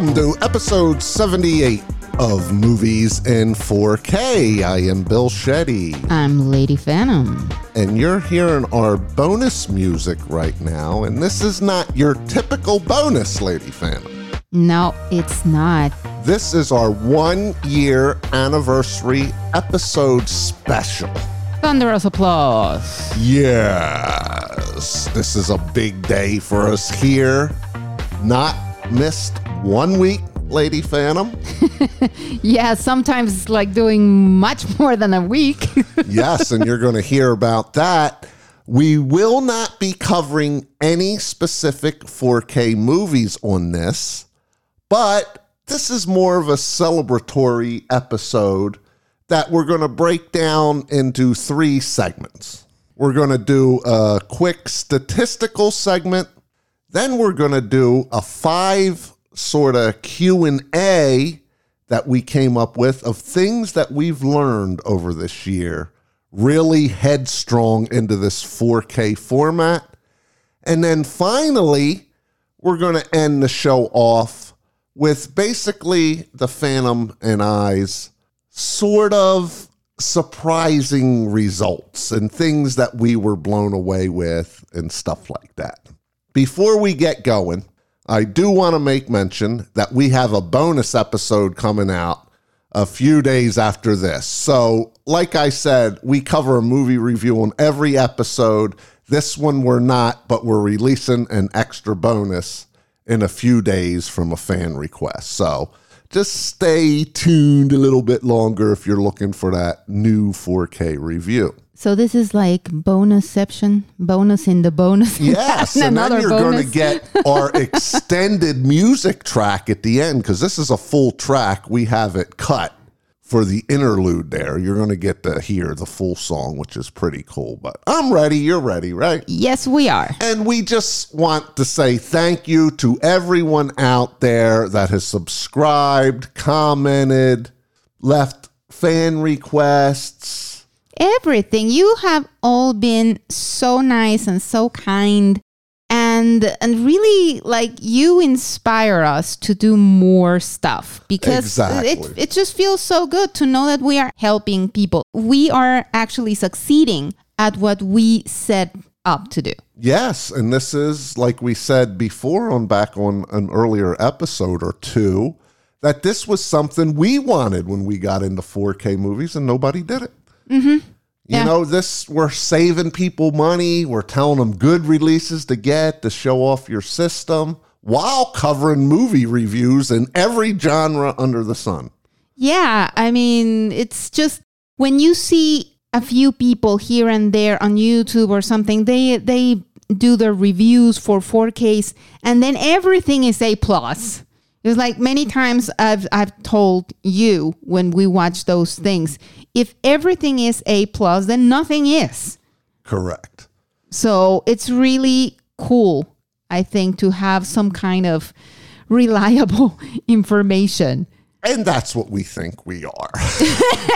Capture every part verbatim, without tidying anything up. welcome to episode seventy-eight of Movies in four K. I am Bill Shetty. I'm Lady Phantom. And you're hearing our bonus music right now, and this is not your typical bonus, Lady Phantom. No, it's not. This is our one-year anniversary episode special. Thunderous applause. Yes. This is a big day for us here. Not missed one week, Lady Phantom. Yeah, sometimes it's like doing much more than a week. Yes, and you're going to hear about that. We will not be covering any specific four K movies on this, but this is more of a celebratory episode that we're going to break down into three segments. We're going to do a quick statistical segment. Then we're going to do a five sort of Q and A that we came up with of things that we've learned over this year, really headstrong into this four K format. And then finally, we're going to end the show off with basically the Phantom and I's sort of surprising results and things that we were blown away with and stuff like that. Before we get going, I do want to make mention that we have a bonus episode coming out a few days after this. So, like I said, we cover a movie review on every episode. This one we're not, but we're releasing an extra bonus in a few days from a fan request. So, just stay tuned a little bit longer if you're looking for that new four K review. So this is like bonusception, bonus in the bonus. Yes, and, and then you're going to get our extended music track at the end, because this is a full track. We have it cut for the interlude there. You're going to get to hear the full song, which is pretty cool. But I'm ready. You're ready, right? Yes, we are. And we just want to say thank you to everyone out there that has subscribed, commented, left fan requests. Everything. You have all been so nice and so kind. And and really, like, you inspire us to do more stuff, because exactly. it, it just feels so good to know that we are helping people. We are actually succeeding at what we set up to do. Yes, and this is, like we said before on back on an earlier episode or two, that this was something we wanted when we got into four K movies and nobody did it. Mm-hmm. You yeah. know, this, we're saving people money. We're telling them good releases to get to show off your system while covering movie reviews in every genre under the sun. Yeah. I mean, it's just when you see a few people here and there on YouTube or something, they they do their reviews for four Ks and then everything is A plus. It's like many times I've I've told you when we watch those things, if everything is A plus, then nothing is. Correct. So it's really cool, I think, to have some kind of reliable information. And that's what we think we are.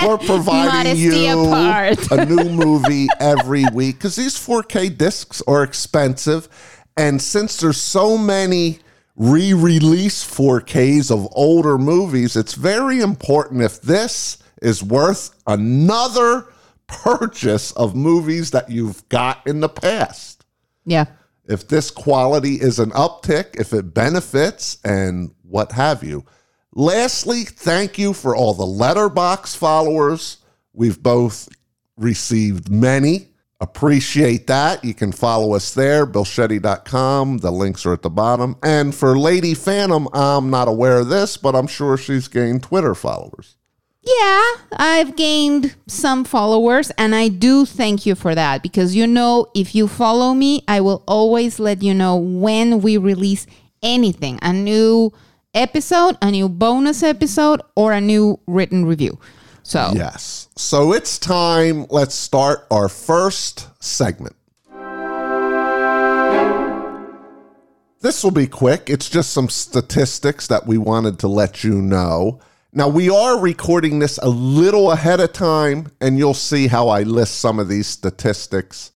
We're providing you a new movie every week, because these four K discs are expensive. And since there's so many re-release four Ks of older movies, it's very important if this is worth another purchase of movies that you've got in the past. Yeah. If this quality is an uptick, if it benefits, and what have you. Lastly, thank you for all the Letterbox followers. We've both received many. Appreciate that. You can follow us there, bill shetty dot com. The links are at the bottom. And for Lady Phantom, I'm not aware of this, but I'm sure she's gained Twitter followers. Yeah, I've gained some followers, and I do thank you for that, because, you know, if you follow me, I will always let you know when we release anything, a new episode, a new bonus episode, or a new written review. So yes. So it's time. Let's start our first segment. This will be quick. It's just some statistics that we wanted to let you know. Now, we are recording this a little ahead of time, and you'll see how I list some of these statistics,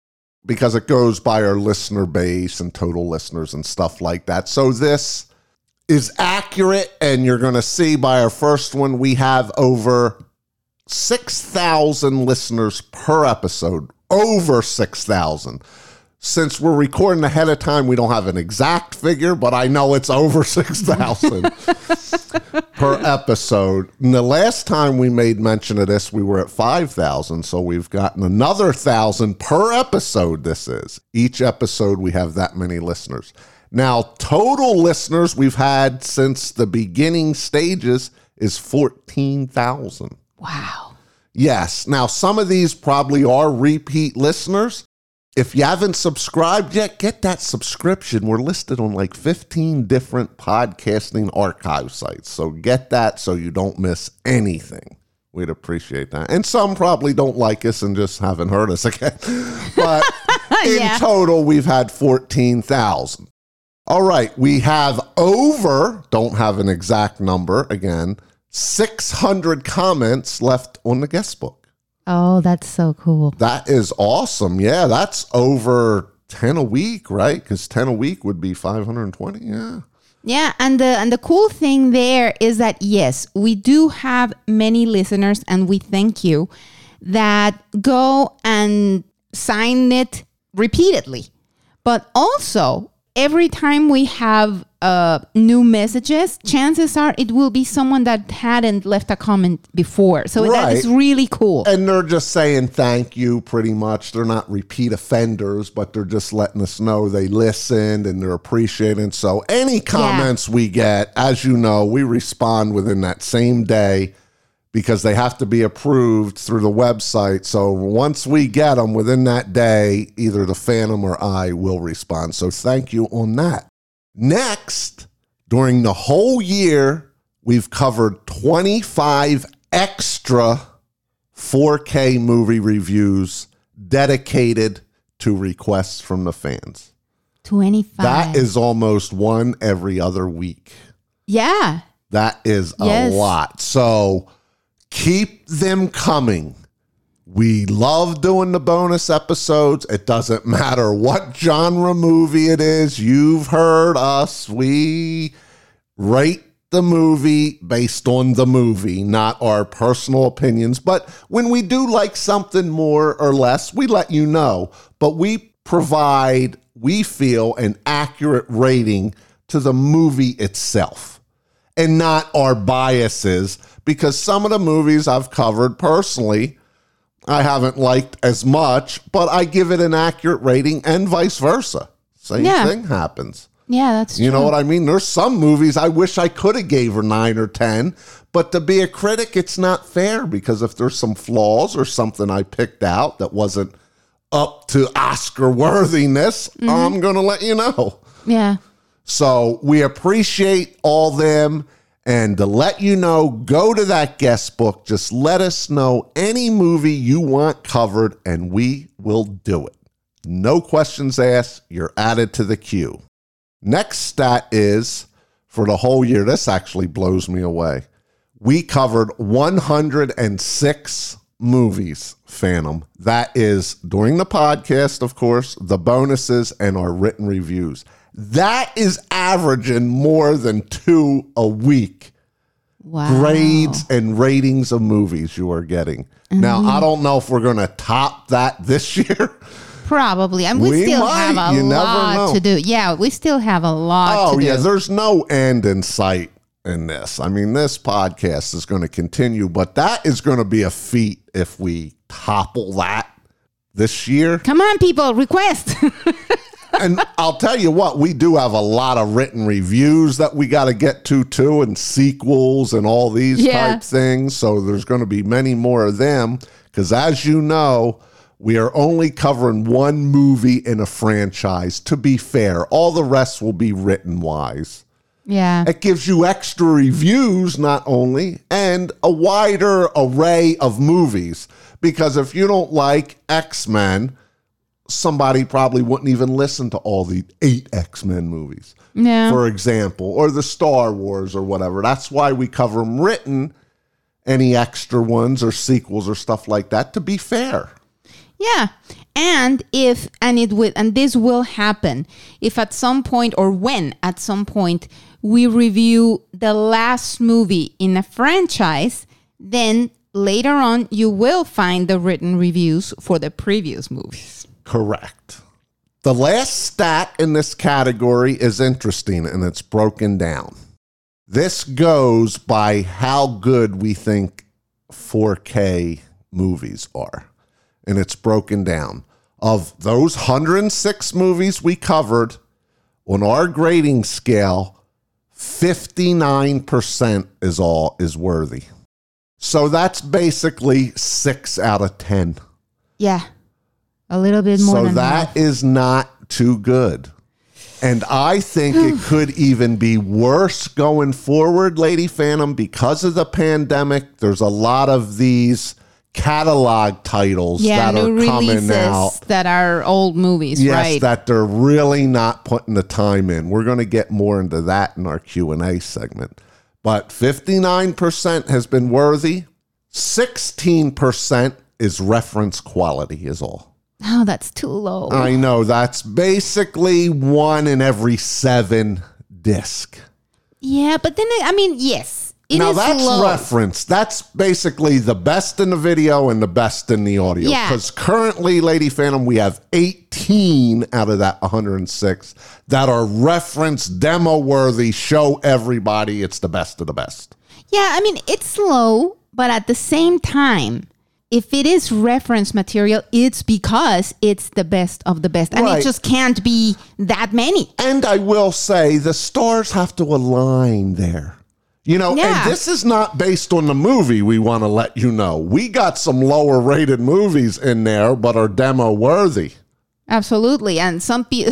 because it goes by our listener base and total listeners and stuff like that. So this is accurate, and you're going to see by our first one, we have over six thousand listeners per episode, over six thousand. Since we're recording ahead of time, we don't have an exact figure, but I know it's over six thousand per episode. And the last time we made mention of this, we were at five thousand, so we've gotten another one thousand per episode this is. Each episode, we have that many listeners. Now, total listeners we've had since the beginning stages is fourteen thousand. Wow. Yes. Now, some of these probably are repeat listeners. If you haven't subscribed yet, get that subscription. We're listed on like fifteen different podcasting archive sites. So get that so you don't miss anything. We'd appreciate that. And some probably don't like us and just haven't heard us again. But yeah. In total, we've had fourteen thousand. All right. We have over, don't have an exact number again, six hundred comments left on the guest book. Oh, that's so cool. That is awesome. Yeah, that's over ten a week, right? Because ten a week would be five hundred twenty, yeah. Yeah, and the and the cool thing there is that, yes, we do have many listeners, and we thank you, that go and sign it repeatedly. But also, every time we have uh, new messages, chances are it will be someone that hadn't left a comment before. So right. That is really cool. And they're just saying thank you pretty much. They're not repeat offenders, but they're just letting us know they listened and they're appreciating. So any comments yeah. we get, as you know, we respond within that same day because they have to be approved through the website. So once we get them within that day, either the Phantom or I will respond. So thank you on that. Next, during the whole year, we've covered twenty-five extra four K movie reviews dedicated to requests from the fans. twenty-five. That is almost one every other week. Yeah. That is a yes. lot. So keep them coming. We love doing the bonus episodes. It doesn't matter what genre movie it is. You've heard us. We rate the movie based on the movie, not our personal opinions. But when we do like something more or less, we let you know. But we provide, we feel, an accurate rating to the movie itself and not our biases, because some of the movies I've covered personally I haven't liked as much, but I give it an accurate rating and vice versa. Same yeah. thing happens. Yeah, that's you true. You know what I mean? There's some movies I wish I could have gave her nine or ten, but to be a critic, it's not fair because if there's some flaws or something I picked out that wasn't up to Oscar worthiness, mm-hmm. I'm going to let you know. Yeah. So we appreciate all them. And to let you know, go to that guest book. Just let us know any movie you want covered, and we will do it. No questions asked. You're added to the queue. Next stat is, for the whole year, this actually blows me away. We covered one hundred six movies, Phantom. That is during the podcast, of course, the bonuses, and our written reviews. That is averaging more than two a week. Wow. Grades and ratings of movies you are getting. Mm-hmm. Now, I don't know if we're going to top that this year. Probably. And we, we still might. have a you lot to do. Yeah, we still have a lot oh, to do. Oh, yeah, there's no end in sight in this. I mean, this podcast is going to continue, but that is going to be a feat if we topple that this year. Come on, people, request. And I'll tell you what, we do have a lot of written reviews that we got to get to, too, and sequels and all these yeah. type things. So there's going to be many more of them because, as you know, we are only covering one movie in a franchise, to be fair. All the rest will be written-wise. Yeah. It gives you extra reviews, not only, and a wider array of movies because if you don't like X-Men, somebody probably wouldn't even listen to all the eight X-Men movies, yeah. for example, or the Star Wars or whatever. That's why we cover them written, any extra ones or sequels or stuff like that, to be fair. Yeah. And if, and it will, and this will happen, if at some point or when at some point we review the last movie in a franchise, then later on you will find the written reviews for the previous movies. Correct. The last stat in this category is interesting, and it's broken down. This goes by how good we think four K movies are, and it's broken down. Of those one hundred six movies we covered, on our grading scale, fifty-nine percent is all is worthy. So that's basically six out of ten. Yeah, a little bit more. So than that half. Is not too good. And I think it could even be worse going forward, Lady Phantom, because of the pandemic. There's a lot of these catalog titles yeah, that are coming out that are old movies, yes, right? Yes, that they're really not putting the time in. We're going to get more into that in our Q and A segment. But fifty-nine percent has been worthy. sixteen percent is reference quality is all. Oh, that's too low. I know. That's basically one in every seven disc. Yeah, but then, I mean, yes. It now, is that's low. Reference. That's basically the best in the video and the best in the audio. Yeah. Because currently, Lady Phantom, we have eighteen out of that one hundred six that are reference, demo-worthy, show everybody it's the best of the best. Yeah, I mean, it's low, but at the same time, if it is reference material, it's because it's the best of the best. And right. It just can't be that many. And I will say, the stars have to align there. You know, yeah. And this is not based on the movie, we want to let you know. We got some lower rated movies in there, but are demo worthy. Absolutely. And some pe-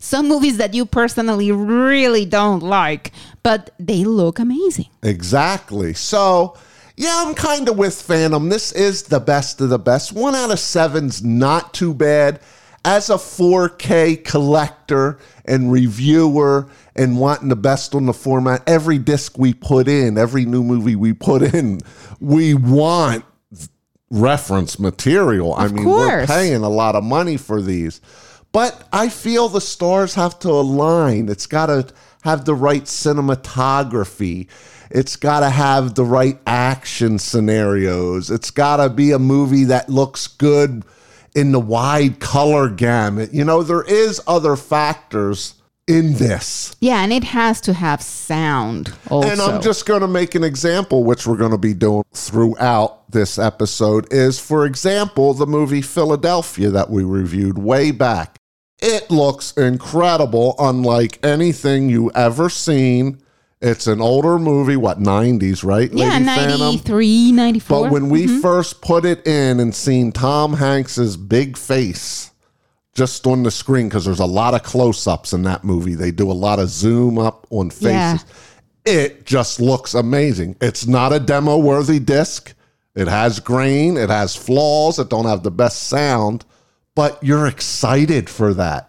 some movies that you personally really don't like, but they look amazing. Exactly. So, yeah, I'm kind of with Phantom. This is the best of the best. One out of seven's not too bad. As a four K collector and reviewer and wanting the best on the format, every disc we put in, every new movie we put in, we want reference material. Of I mean, course. We're paying a lot of money for these. But I feel the stars have to align. It's got to have the right cinematography. It's got to have the right action scenarios. It's got to be a movie that looks good in the wide color gamut. You know, there is other factors in this. Yeah, and it has to have sound also. And I'm just going to make an example, which we're going to be doing throughout this episode, is, for example, the movie Philadelphia that we reviewed way back. It looks incredible, unlike anything you ever seen. It's an older movie, what, nineties, right? Yeah, Lady ninety-three, Phantom? ninety-four. But when we mm-hmm. first put it in and seen Tom Hanks's big face just on the screen, because there's a lot of close-ups in that movie. They do a lot of zoom up on faces. Yeah. It just looks amazing. It's not a demo-worthy disc. It has grain. It has flaws. It don't have the best sound. But you're excited for that.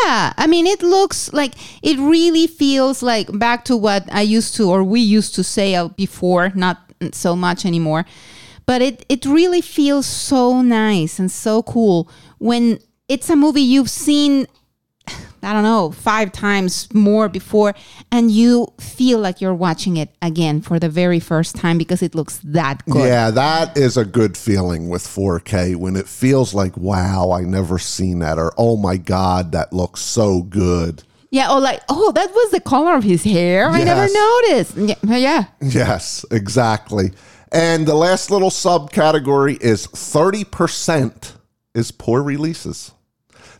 Yeah, I mean, it looks like, it really feels like, back to what I used to, or we used to say before, not so much anymore, but it, it really feels so nice and so cool when it's a movie you've seen, I don't know, five times more before, and you feel like you're watching it again for the very first time because it looks that good. Yeah, that is a good feeling with four K, when it feels like, wow, I never seen that, or oh my God, that looks so good. Yeah, or like, oh, that was the color of his hair. Yes. I never noticed. Yeah, yeah. Yes, exactly. And the last little subcategory is thirty percent is poor releases.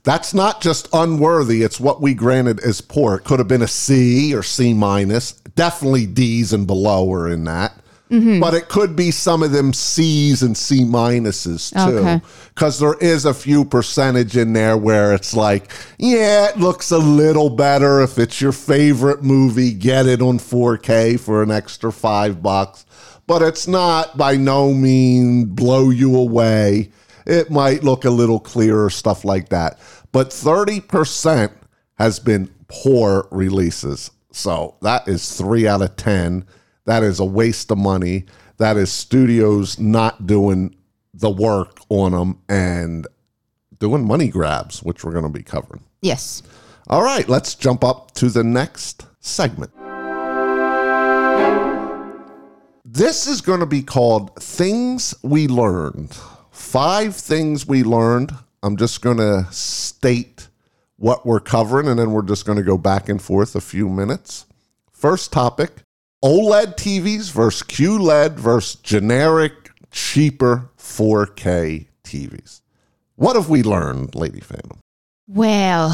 That's not just unworthy. It's what we granted as poor. It could have been a C or C minus. Definitely D's and below are in that. Mm-hmm. But it could be some of them C's and C minuses too. Because okay. there is a few percentage in there where it's like, yeah, it looks a little better. If it's your favorite movie, get it on four K for an extra five bucks. But it's not by no means blow you away. It might look a little clearer, stuff like that. But thirty percent has been poor releases. So that is three out of ten. That is a waste of money. That is studios not doing the work on them and doing money grabs, which we're going to be covering. Yes. All right, let's jump up to the next segment. This is going to be called Things We Learned. Five things we learned. I'm just going to state what we're covering, and then we're just going to go back and forth a few minutes. First topic, OLED T Vs versus Q L E D versus generic, cheaper four K T Vs. What have we learned, Lady Phantom? Well,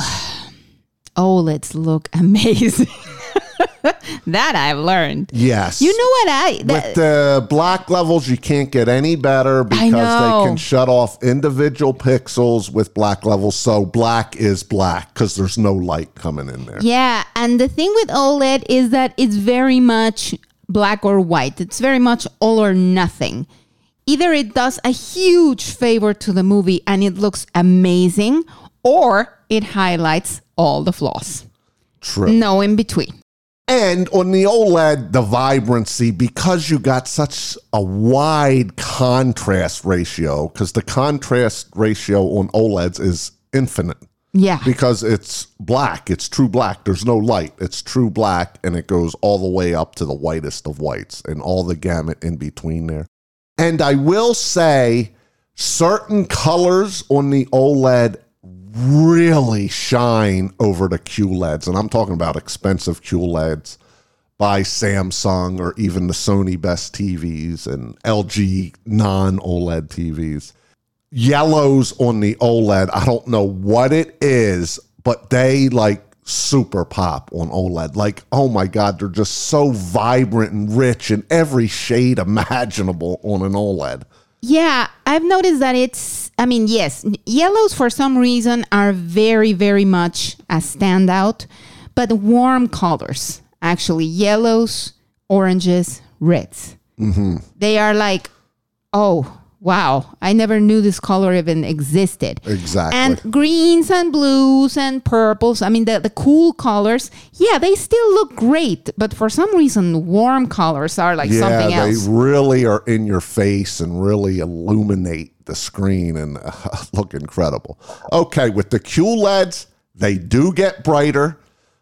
OLEDs look amazing. That I've learned. Yes. You know what I... That, with the black levels, you can't get any better because they can shut off individual pixels with black levels. So black is black because there's no light coming in there. Yeah. And the thing with OLED is that it's very much black or white. It's very much all or nothing. Either it does a huge favor to the movie and it looks amazing, or it highlights all the flaws. True. No in between. And on the OLED, the vibrancy, because you got such a wide contrast ratio, because the contrast ratio on OLEDs is infinite. Yeah. Because it's black. It's true black. There's no light. It's true black, and it goes all the way up to the whitest of whites and all the gamut in between there. And I will say certain colors on the OLED really shine over the Q L E Ds, and I'm talking about expensive Q L E Ds by Samsung or even the Sony Best T Vs and L G non-OLED T Vs. Yellows on the OLED, I don't know what it is, but they like super pop on OLED. Like, oh my God, they're just so vibrant and rich in every shade imaginable on an OLED. Yeah, I've noticed that it's, I mean, yes, yellows for some reason are very, very much a standout, but warm colors, actually, yellows, oranges, reds. Mm-hmm. They are like, oh, wow, I never knew this color even existed. Exactly. And greens and blues and purples, I mean, the, the cool colors, yeah, they still look great. But for some reason, warm colors are like yeah, something else. Yeah, they really are in your face and really illuminate the screen and uh, look incredible. Okay, with the Q L E Ds, they do get brighter.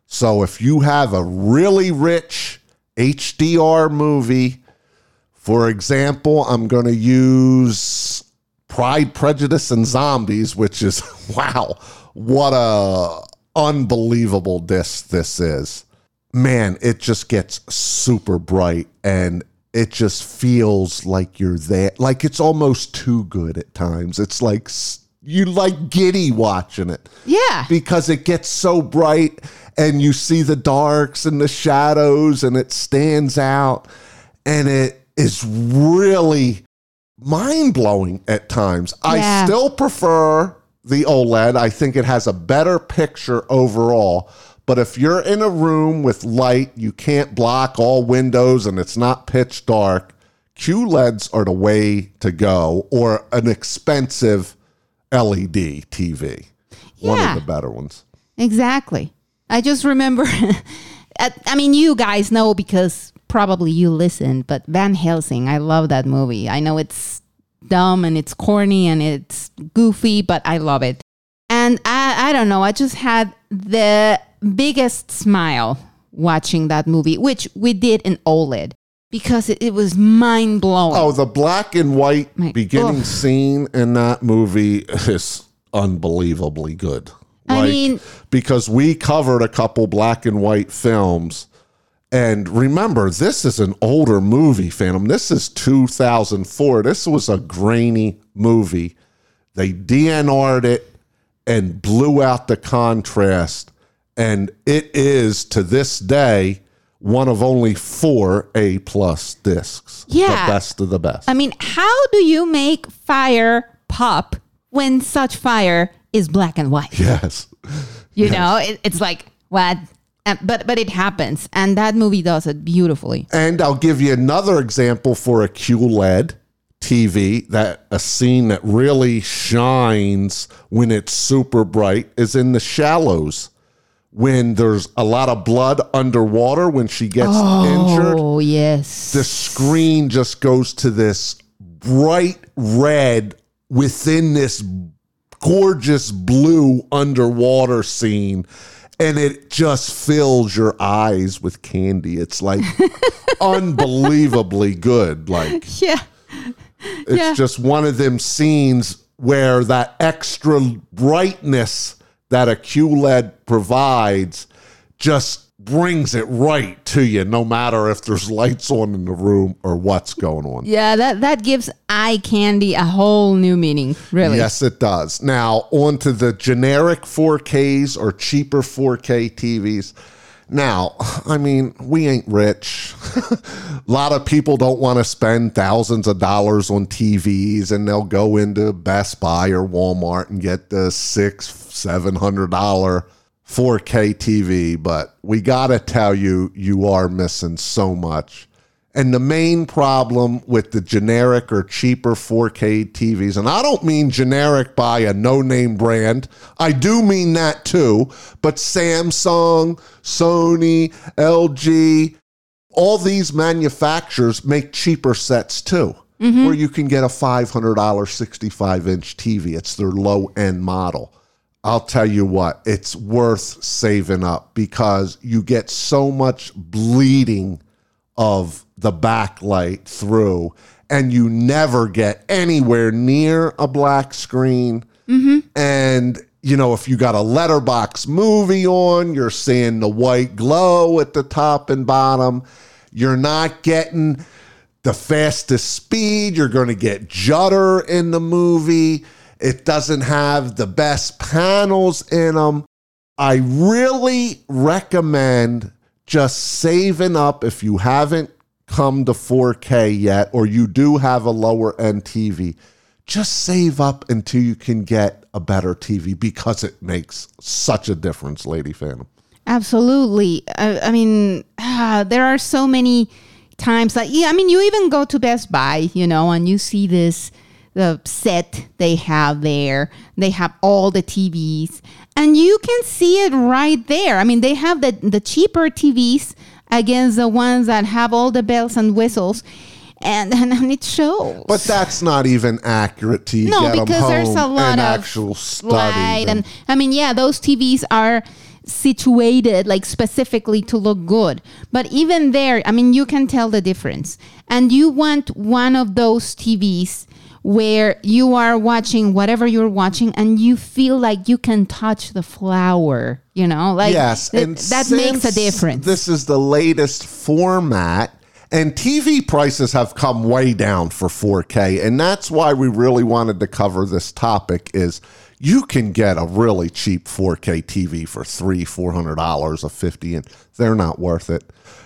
So if you have a really rich H D R movie... For example, I'm going to use Pride, Prejudice, and Zombies, which is, wow, what a unbelievable disc this is. Man, it just gets super bright, and it just feels like you're there. Like, it's almost too good at times. It's like you like giddy watching it. Yeah. Because it gets so bright, and you see the darks and the shadows, and it stands out, and it... is really mind-blowing at times. Yeah. I still prefer the OLED. I think it has a better picture overall. But if you're in a room with light, you can't block all windows and it's not pitch dark, Q L E Ds are the way to go, or an expensive L E D T V. Yeah. One of the better ones. Exactly. I just remember, I mean, you guys know because... probably you listened, but Van Helsing, I love that movie. I know it's dumb and it's corny and it's goofy, but I love it. And I, I don't know, I just had the biggest smile watching that movie, which we did in OLED because it, it was mind-blowing. Oh, the black and white My, beginning oh. scene in that movie is unbelievably good. Like, I mean... Because we covered a couple black and white films. And remember, this is an older movie, Phantom. This is two thousand four. This was a grainy movie. They D N R'd it and blew out the contrast. And it is, to this day, one of only four A-plus discs. Yeah. The best of the best. I mean, how do you make fire pop when such fire is black and white? Yes. You yes. know, it, it's like, what? But but it happens, and that movie does it beautifully. And I'll give you another example for a Q L E D T V, that a scene that really shines when it's super bright is in The Shallows, when there's a lot of blood underwater when she gets oh, injured. Oh, yes. The screen just goes to this bright red within this gorgeous blue underwater scene. and it just fills your eyes with candy. It's like unbelievably good. Like, yeah, it's yeah. just one of them scenes where that extra brightness that a Q L E D provides just brings it right to you, no matter if there's lights on in the room or what's going on. Yeah, that, that gives eye candy a whole new meaning, really. Yes, it does. Now, on to the generic four Ks or cheaper four K T Vs. Now, I mean, we ain't rich. A lot of people don't want to spend thousands of dollars on T Vs, and they'll go into Best Buy or Walmart and get the six, seven hundred dollar four K T V. But we gotta tell you, you are missing so much. And the main problem with the generic or cheaper four K T Vs, and I don't mean generic by a no-name brand. I do mean that too, but Samsung, Sony, L G, all these manufacturers make cheaper sets too, mm-hmm. where you can get a five hundred dollars sixty-five inch T V. It's their low-end model. I'll tell you what, it's worth saving up because you get so much bleeding of the backlight through, and you never get anywhere near a black screen. Mm-hmm. And, you know, if you got a Letterbox movie on, you're seeing the white glow at the top and bottom. You're not getting the fastest speed. You're going to get judder in the movie. It doesn't have the best panels in them. I really recommend just saving up if you haven't come to four K yet, or you do have a lower end T V. Just save up until you can get a better T V, because it makes such a difference, Lady Phantom. Absolutely. I, I mean, uh, there are so many times that, yeah, I mean, you even go to Best Buy, you know, and you see this, the set they have there. They have all the T Vs, and you can see it right there. I mean, they have the, the cheaper T Vs against the ones that have all the bells and whistles, and, and, and it shows. But that's not even accurate to you. No, get because them home there's a lot of actual light. And, and I mean, yeah, those T Vs are situated like specifically to look good. But even there, I mean, you can tell the difference. And you want one of those T Vs where you are watching whatever you're watching and you feel like you can touch the flower, you know? Like yes, th- and that makes a difference. This is the latest format, and T V prices have come way down for four K, and that's why we really wanted to cover this topic. Is you can get a really cheap four K T V for three hundred dollars, four hundred dollars, a fifty, and they're not worth it.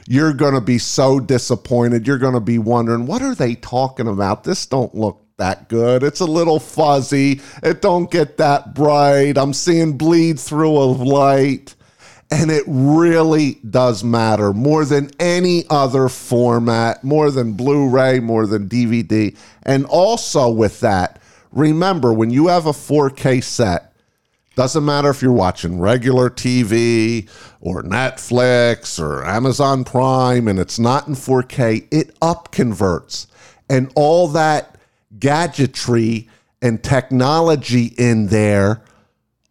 You're going to be so disappointed. You're going to be wondering, what are they talking about? This don't look that good. It's a little fuzzy. It don't get that bright. I'm seeing bleed through of light. And it really does matter more than any other format, more than Blu-ray, more than D V D. And also with that, remember, when you have a four K set, doesn't matter if you're watching regular T V or Netflix or Amazon Prime and it's not in four K, it upconverts. And all that gadgetry and technology in there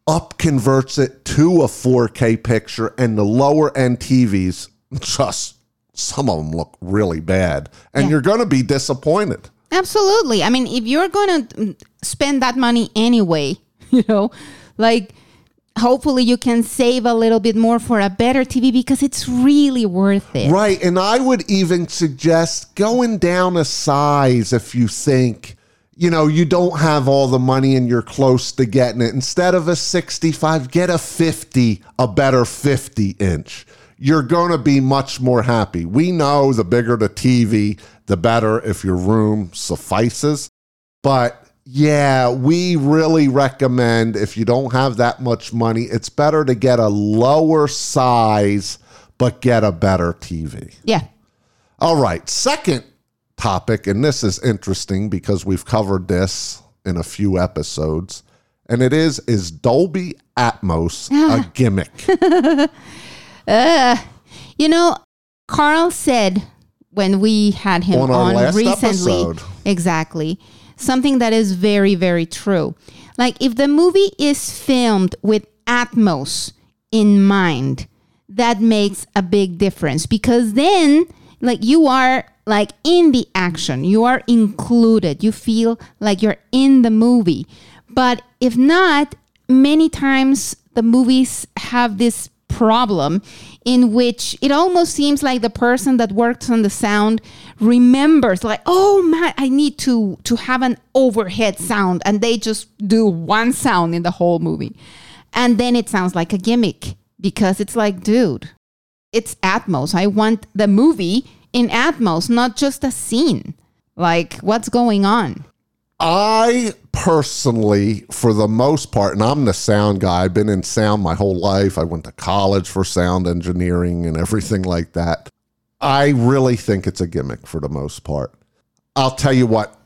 upconverts it to a four K picture, and the lower end T Vs, just some of them look really bad, and yeah. you're going to be disappointed. Absolutely. I mean, if you're going to spend that money anyway, you know, like hopefully you can save a little bit more for a better T V, because it's really worth it. Right. And I would even suggest going down a size if you think, you know, you don't have all the money and you're close to getting it. Instead of a sixty-five, get a fifty, a better fifty inch. You're going to be much more happy. We know the bigger the T V, the better if your room suffices. But yeah, we really recommend, if you don't have that much money, it's better to get a lower size, but get a better T V. Yeah. All right. Second topic, and this is interesting because we've covered this in a few episodes, and it is, is Dolby Atmos ah. a gimmick? uh, you know, Carl said when we had him on, our on last recently, episode. Exactly. Something that is very, very true. Like if the movie is filmed with Atmos in mind. That makes a big difference, because then like you are like in the action, you are included, you feel like you're in the movie. But if not, many times the movies have this problem in which it almost seems like the person that works on the sound remembers like, oh my, I need to to have an overhead sound, and they just do one sound in the whole movie, and then it sounds like a gimmick, because it's like, dude, it's Atmos. I want the movie in Atmos, not just a scene. Like, what's going on? I personally, for the most part, and I'm the sound guy, I've been in sound my whole life. I went to college for sound engineering and everything like that. I really think it's a gimmick for the most part. I'll tell you what,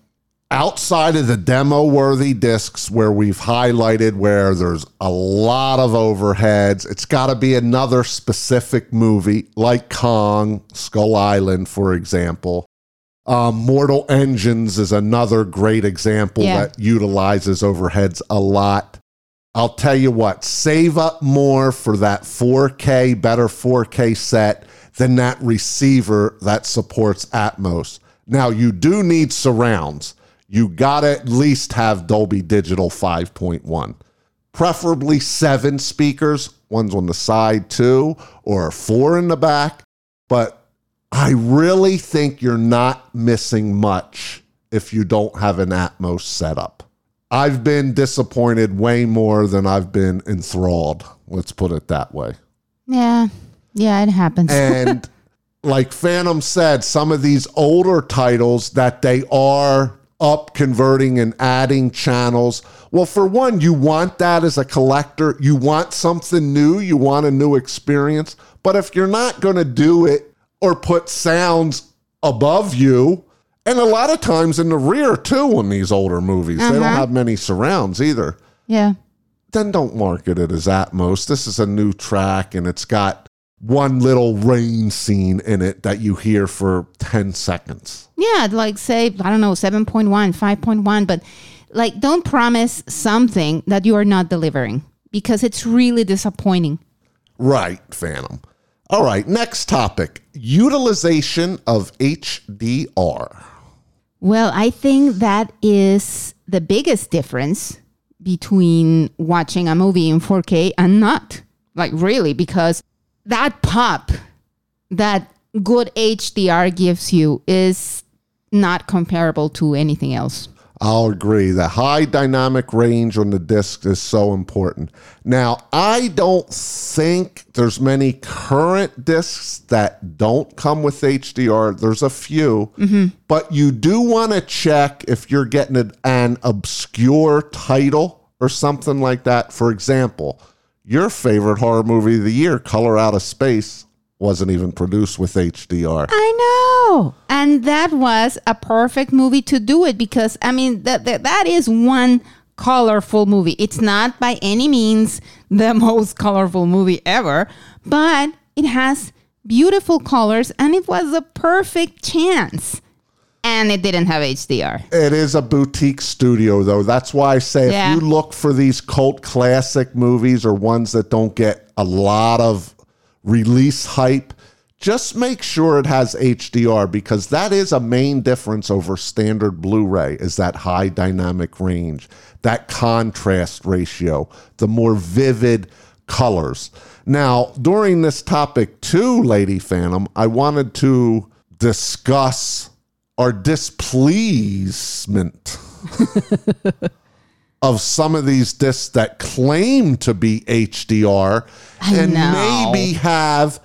outside of the demo-worthy discs where we've highlighted where there's a lot of overheads, it's got to be another specific movie like Kong Skull Island, for example. Um, Mortal Engines is another great example yeah. that utilizes overheads a lot. I'll tell you what, save up more for that four K, better four K set than that receiver that supports Atmos. Now, you do need surrounds. You got to at least have Dolby Digital five point one. Preferably seven speakers, one's on the side too, or four in the back, but I really think you're not missing much if you don't have an Atmos setup. I've been disappointed way more than I've been enthralled. Let's put it that way. Yeah. Yeah, it happens. And like Phantom said, some of these older titles that they are up converting and adding channels. Well, for one, you want that as a collector. You want something new. You want a new experience. But if you're not going to do it, or put sounds above you, and a lot of times in the rear too on these older movies. Uh-huh. They don't have many surrounds either. Yeah. Then don't market it as Atmos. This is a new track, and it's got one little rain scene in it that you hear for ten seconds. Yeah, like say, I don't know, seven point one, five point one, but like don't promise something that you are not delivering, because it's really disappointing. Right, Phantom. All right, next topic, utilization of H D R. Well, I think that is the biggest difference between watching a movie in four K and not. Like, really, because that pop that good H D R gives you is not comparable to anything else. I'll agree. The high dynamic range on the disc is so important. Now, I don't think there's many current discs that don't come with H D R. There's a few. Mm-hmm. But you do want to check if you're getting an, an obscure title or something like that. For example, your favorite horror movie of the year, Color Out of Space, wasn't even produced with H D R. I know. And that was a perfect movie to do it, because, I mean, that that, that is one colorful movie. It's not by any means the most colorful movie ever, but it has beautiful colors, and it was a perfect chance. And it didn't have H D R. It is a boutique studio, though. That's why I say yeah. if you look for these cult classic movies or ones that don't get a lot of release hype, just make sure it has H D R, because that is a main difference over standard Blu-ray, is that high dynamic range, that contrast ratio, the more vivid colors. Now, during this topic too, Lady Phantom, I wanted to discuss our displeasement of some of these discs that claim to be H D R I and know. Maybe have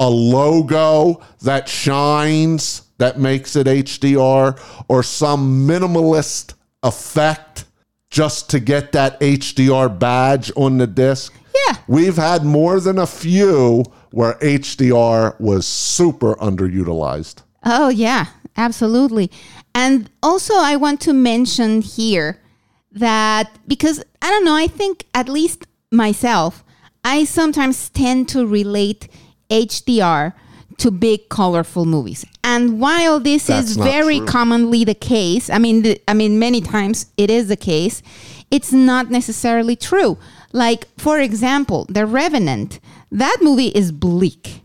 a logo that shines that makes it H D R, or some minimalist effect just to get that H D R badge on the disc. Yeah. We've had more than a few where H D R was super underutilized. Oh, yeah, absolutely. And also I want to mention here that, because I don't know, I think at least myself, I sometimes tend to relate H D R to big, colorful movies. And while this That's is very true. commonly the case, I mean, the, I mean, many times it is the case, it's not necessarily true. Like, for example, The Revenant. That movie is bleak.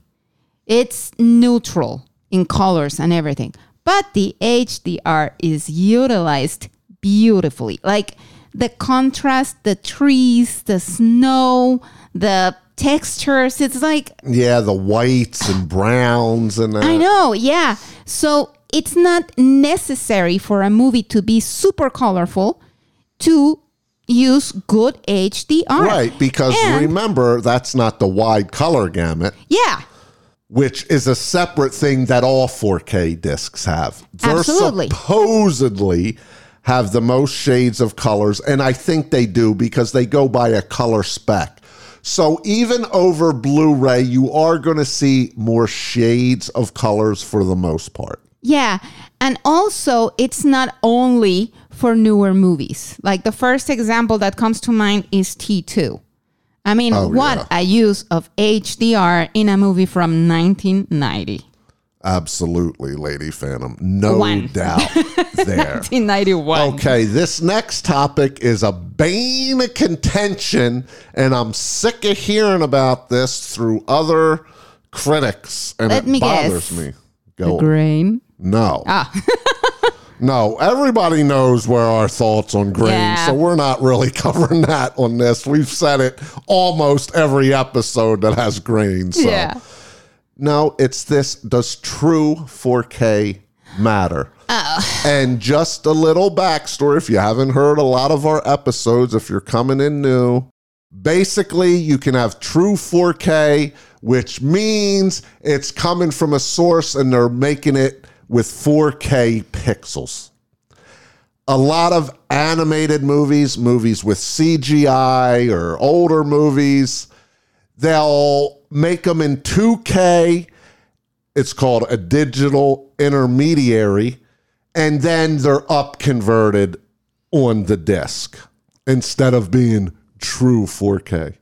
It's neutral in colors and everything. But the H D R is utilized beautifully. Like, the contrast, the trees, the snow, the textures. It's like... Yeah, the whites and browns and that. I know, yeah. So it's not necessary for a movie to be super colorful to use good H D R. Right, because and, remember, that's not the wide color gamut. Yeah. Which is a separate thing that all four K discs have. They're Absolutely. supposedly have the most shades of colors, and I think they do because they go by a color spec. So even over Blu-ray, you are going to see more shades of colors for the most part. Yeah, and also it's not only for newer movies. Like the first example that comes to mind is T two. I mean, oh, what yeah. a use of H D R in a movie from nineteen ninety. Absolutely, Lady Phantom. No One. doubt there. nineteen ninety-one. Okay, this next topic is a bane of contention, and I'm sick of hearing about this through other critics, and Let it me bothers guess. me. Go the grain? No. Ah. No, everybody knows where our thoughts on grain, yeah. so we're not really covering that on this. We've said it almost every episode that has grain. So. Yeah. No, it's this, does true four K matter? Oh. And just a little backstory, if you haven't heard a lot of our episodes, if you're coming in new, basically you can have true four K, which means it's coming from a source and they're making it with four K pixels. A lot of animated movies, movies with C G I or older movies, they'll make them in two K. It's called a digital intermediary. And then they're up converted on the disc instead of being true four K.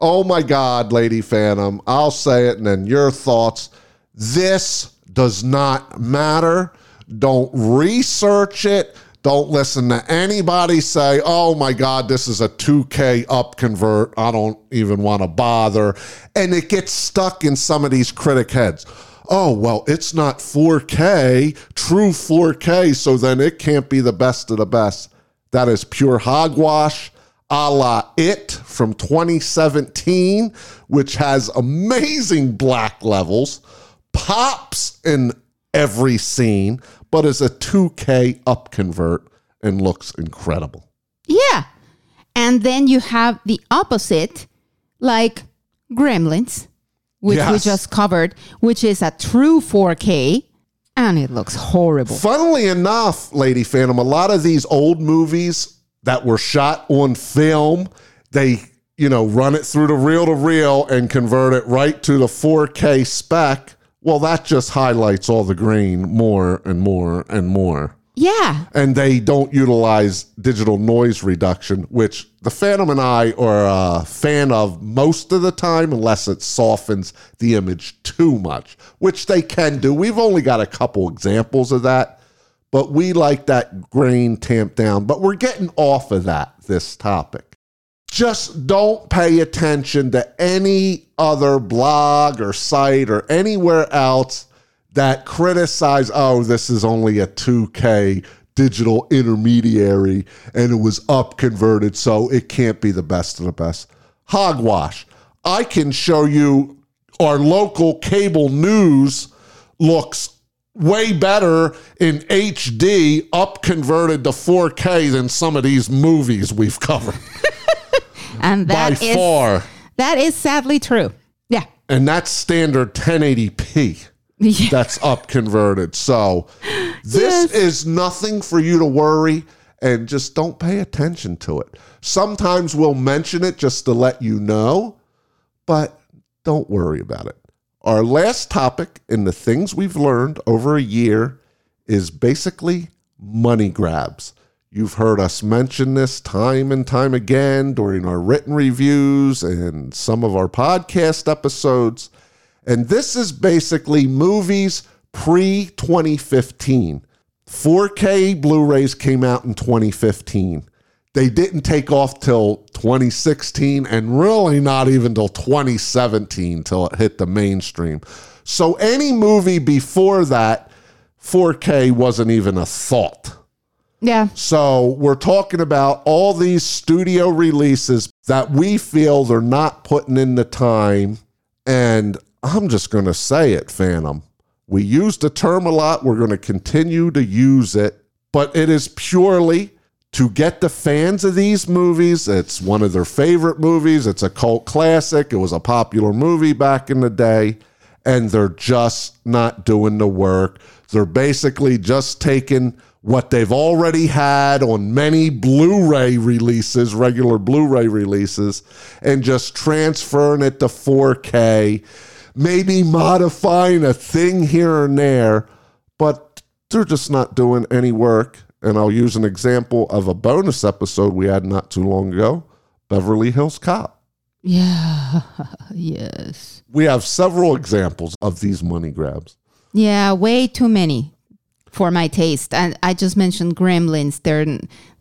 Oh my God, Lady Phantom. I'll say it and then your thoughts. This does not matter. Don't research it. Don't listen to anybody say, oh my God, this is a two K upconvert. I don't even want to bother. And it gets stuck in some of these critic heads. Oh, well, it's not four K, true four K, so then it can't be the best of the best. That is pure hogwash, a la It from twenty seventeen, which has amazing black levels, pops in every scene, but is a two K upconvert and looks incredible. Yeah. And then you have the opposite, like Gremlins, which yes. we just covered, which is a true four K, and it looks horrible. Funnily enough, Lady Phantom, a lot of these old movies that were shot on film, they, you know, run it through the reel-to-reel and convert it right to the four K spec. Well, that just highlights all the grain more and more and more. Yeah. And they don't utilize digital noise reduction, which the Phantom and I are a fan of most of the time, unless it softens the image too much, which they can do. We've only got a couple examples of that, but we like that grain tamped down. But we're getting off of that, this topic. Just don't pay attention to any other blog or site or anywhere else that criticize, oh, this is only a two K digital intermediary and it was up converted, so it can't be the best of the best. Hogwash. I can show you our local cable news looks way better in H D up converted to four K than some of these movies we've covered. And that By is, far. That is sadly true. Yeah. And that's standard ten eighty p. Yeah. That's up converted. So this yes. is nothing for you to worry, and just don't pay attention to it. Sometimes we'll mention it just to let you know, but don't worry about it. Our last topic in the things we've learned over a year is basically money grabs. You've heard us mention this time and time again during our written reviews and some of our podcast episodes. And this is basically movies pre twenty fifteen. four K Blu-rays came out in twenty fifteen. They didn't take off till twenty sixteen and really not even till twenty seventeen till it hit the mainstream. So any movie before that, four K wasn't even a thought. Yeah. So we're talking about all these studio releases that we feel they're not putting in the time. And I'm just going to say it, Phantom. We use the term a lot. We're going to continue to use it, but it is purely to get the fans of these movies. It's one of their favorite movies. It's a cult classic. It was a popular movie back in the day, and they're just not doing the work. They're basically just taking what they've already had on many Blu-ray releases, regular Blu-ray releases, and just transferring it to four K, maybe modifying a thing here and there, but they're just not doing any work. And I'll use an example of a bonus episode we had not too long ago, Beverly Hills Cop. Yeah, yes. We have several examples of these money grabs. Yeah, way too many for my taste. And I, I just mentioned Gremlins. There,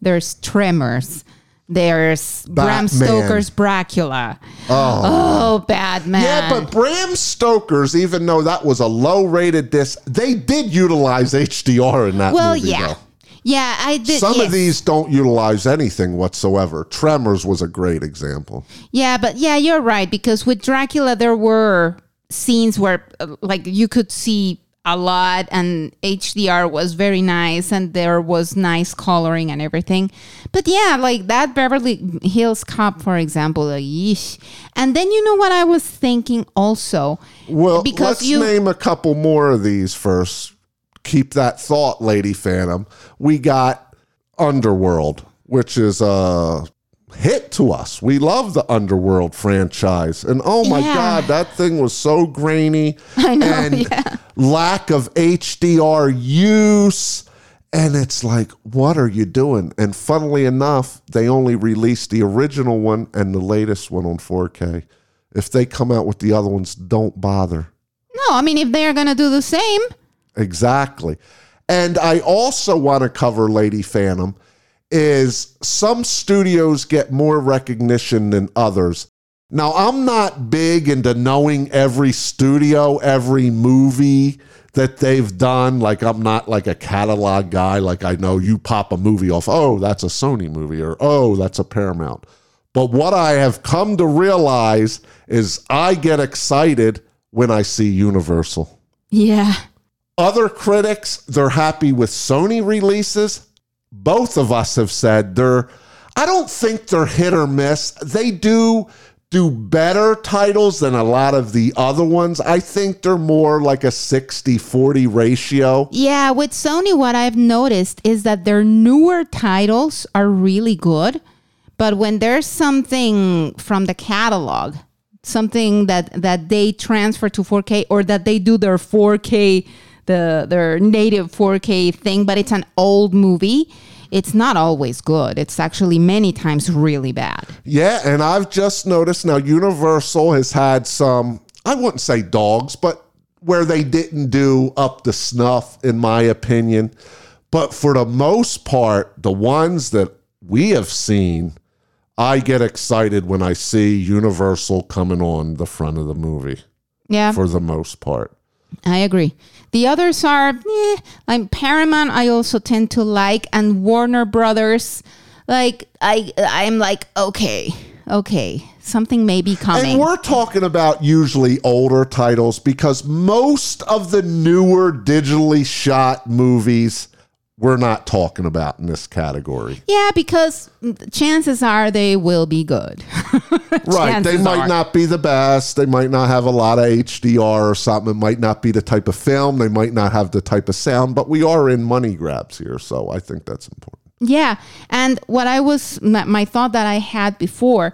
there's Tremors. There's Batman. Bram Stoker's Dracula. Oh. oh, Batman. Yeah, but Bram Stoker's, even though that was a low-rated disc, they did utilize H D R in that well, movie. Well, yeah. Though. Yeah, I did. Some yes. of these don't utilize anything whatsoever. Tremors was a great example. Yeah, but yeah, you're right. Because with Dracula, there were scenes where like you could see a lot and H D R was very nice and there was nice coloring and everything. But yeah, like that Beverly Hills Cop, for example. Like, yeesh. And then you know what I was thinking also? Well, because let's you, name a couple more of these first. Keep that thought, Lady Phantom. We got Underworld, which is a hit to us. We love the Underworld franchise. And oh my yeah. God, that thing was so grainy. I know, and yeah. lack of H D R use. And it's like, what are you doing? And funnily enough, they only released the original one and the latest one on four K. If they come out with the other ones, don't bother. No, I mean, if they're going to do the same... Exactly. And I also want to cover, Lady Phantom, is some studios get more recognition than others. Now, I'm not big into knowing every studio, every movie that they've done. Like, I'm not like a catalog guy. Like, I know you pop a movie off, oh, that's a Sony movie, or oh, that's a Paramount. But what I have come to realize is I get excited when I see Universal. Yeah. Other critics, they're happy with Sony releases. Both of us have said they're, I don't think they're hit or miss. They do do better titles than a lot of the other ones. I think they're more like a sixty forty ratio. Yeah, with Sony, what I've noticed is that their newer titles are really good. But when there's something from the catalog, something that, that they transfer to four K or that they do their four K The, their native four K thing, but it's an old movie. It's not always good. It's actually many times really bad. Yeah, and I've just noticed now Universal has had some, I wouldn't say dogs, but where they didn't do up to snuff, in my opinion. But for the most part, the ones that we have seen, I get excited when I see Universal coming on the front of the movie. Yeah. For the most part. I agree. The others are, eh, like Paramount, I also tend to like, and Warner Brothers. Like, I, I'm like, okay, okay, something may be coming. And we're talking about usually older titles because most of the newer digitally shot movies we're not talking about in this category. Yeah, because chances are they will be good. Right. They might are. not be the best. They might not have a lot of H D R or something. It might not be the type of film. They might not have the type of sound, but we are in money grabs here. So I think that's important. Yeah. And what I was, my thought that I had before,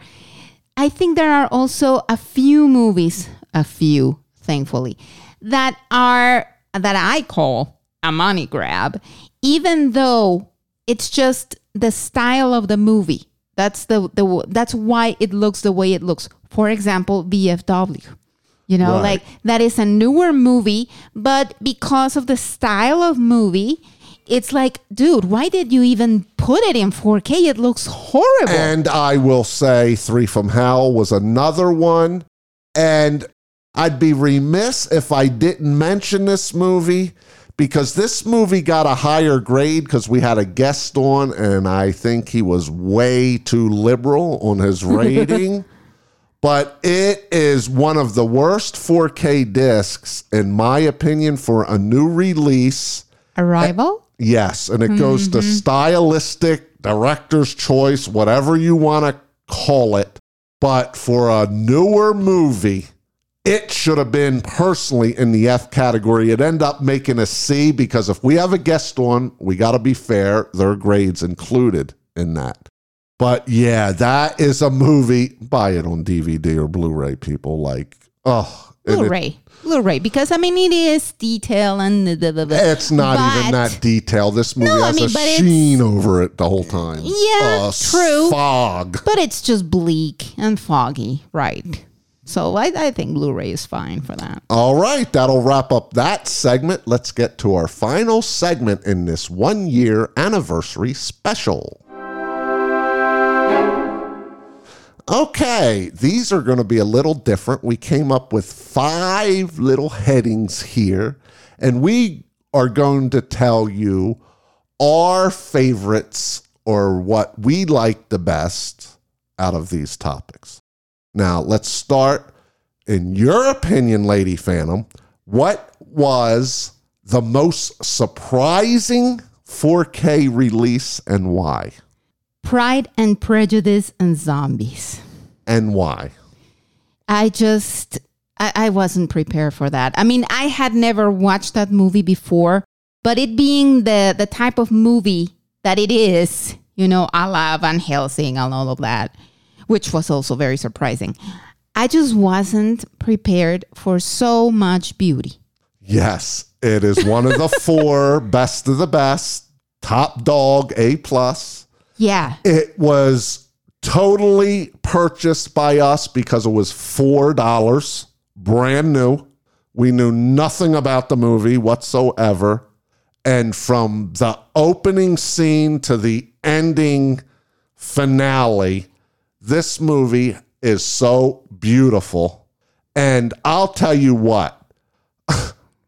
I think there are also a few movies, a few, thankfully, that are, that I call a money grab. Even though it's just the style of the movie, that's the, the that's why it looks the way it looks. For example, B F W. You know, right. like that is a newer movie, but because of the style of movie, it's like, dude, why did you even put it in four K? It looks horrible. And I will say Three from Hell was another one. And I'd be remiss if I didn't mention this movie, because this movie got a higher grade because we had a guest on, and I think he was way too liberal on his rating. But it is one of the worst four K discs, in my opinion, for a new release. Arrival? And, yes, and it mm-hmm. goes to stylistic, director's choice, whatever you want to call it. But for a newer movie, it should have been personally in the F category. It ended up making a C, because if we have a guest on, we got to be fair. Their grade's included in that. But yeah, that is a movie. Buy it on D V D or Blu-ray, people. Like, oh. Blu-ray. It, Blu-ray. Because, I mean, it is detail. and blah, blah, blah. It's not but, even that detail. This movie no, has I mean, a sheen over it the whole time. Yeah, uh, true. Fog. But it's just bleak and foggy, right? So I, I think Blu-ray is fine for that. All right. That'll wrap up that segment. Let's get to our final segment in this one-year anniversary special. Okay. These are going to be a little different. We came up with five little headings here, and we are going to tell you our favorites or what we like the best out of these topics. Now, let's start. In your opinion, Lady Phantom, what was the most surprising four K release and why? Pride and Prejudice and Zombies. And why? I just, I, I wasn't prepared for that. I mean, I had never watched that movie before, but it being the, the type of movie that it is, you know, a la Van Helsing and all of that, which was also very surprising. I just wasn't prepared for so much beauty. Yes, it is one of the four best of the best, top dog, A plus. Yeah. It was totally purchased by us because it was four dollars, brand new. We knew nothing about the movie whatsoever. And from the opening scene to the ending finale, this movie is so beautiful. And I'll tell you what,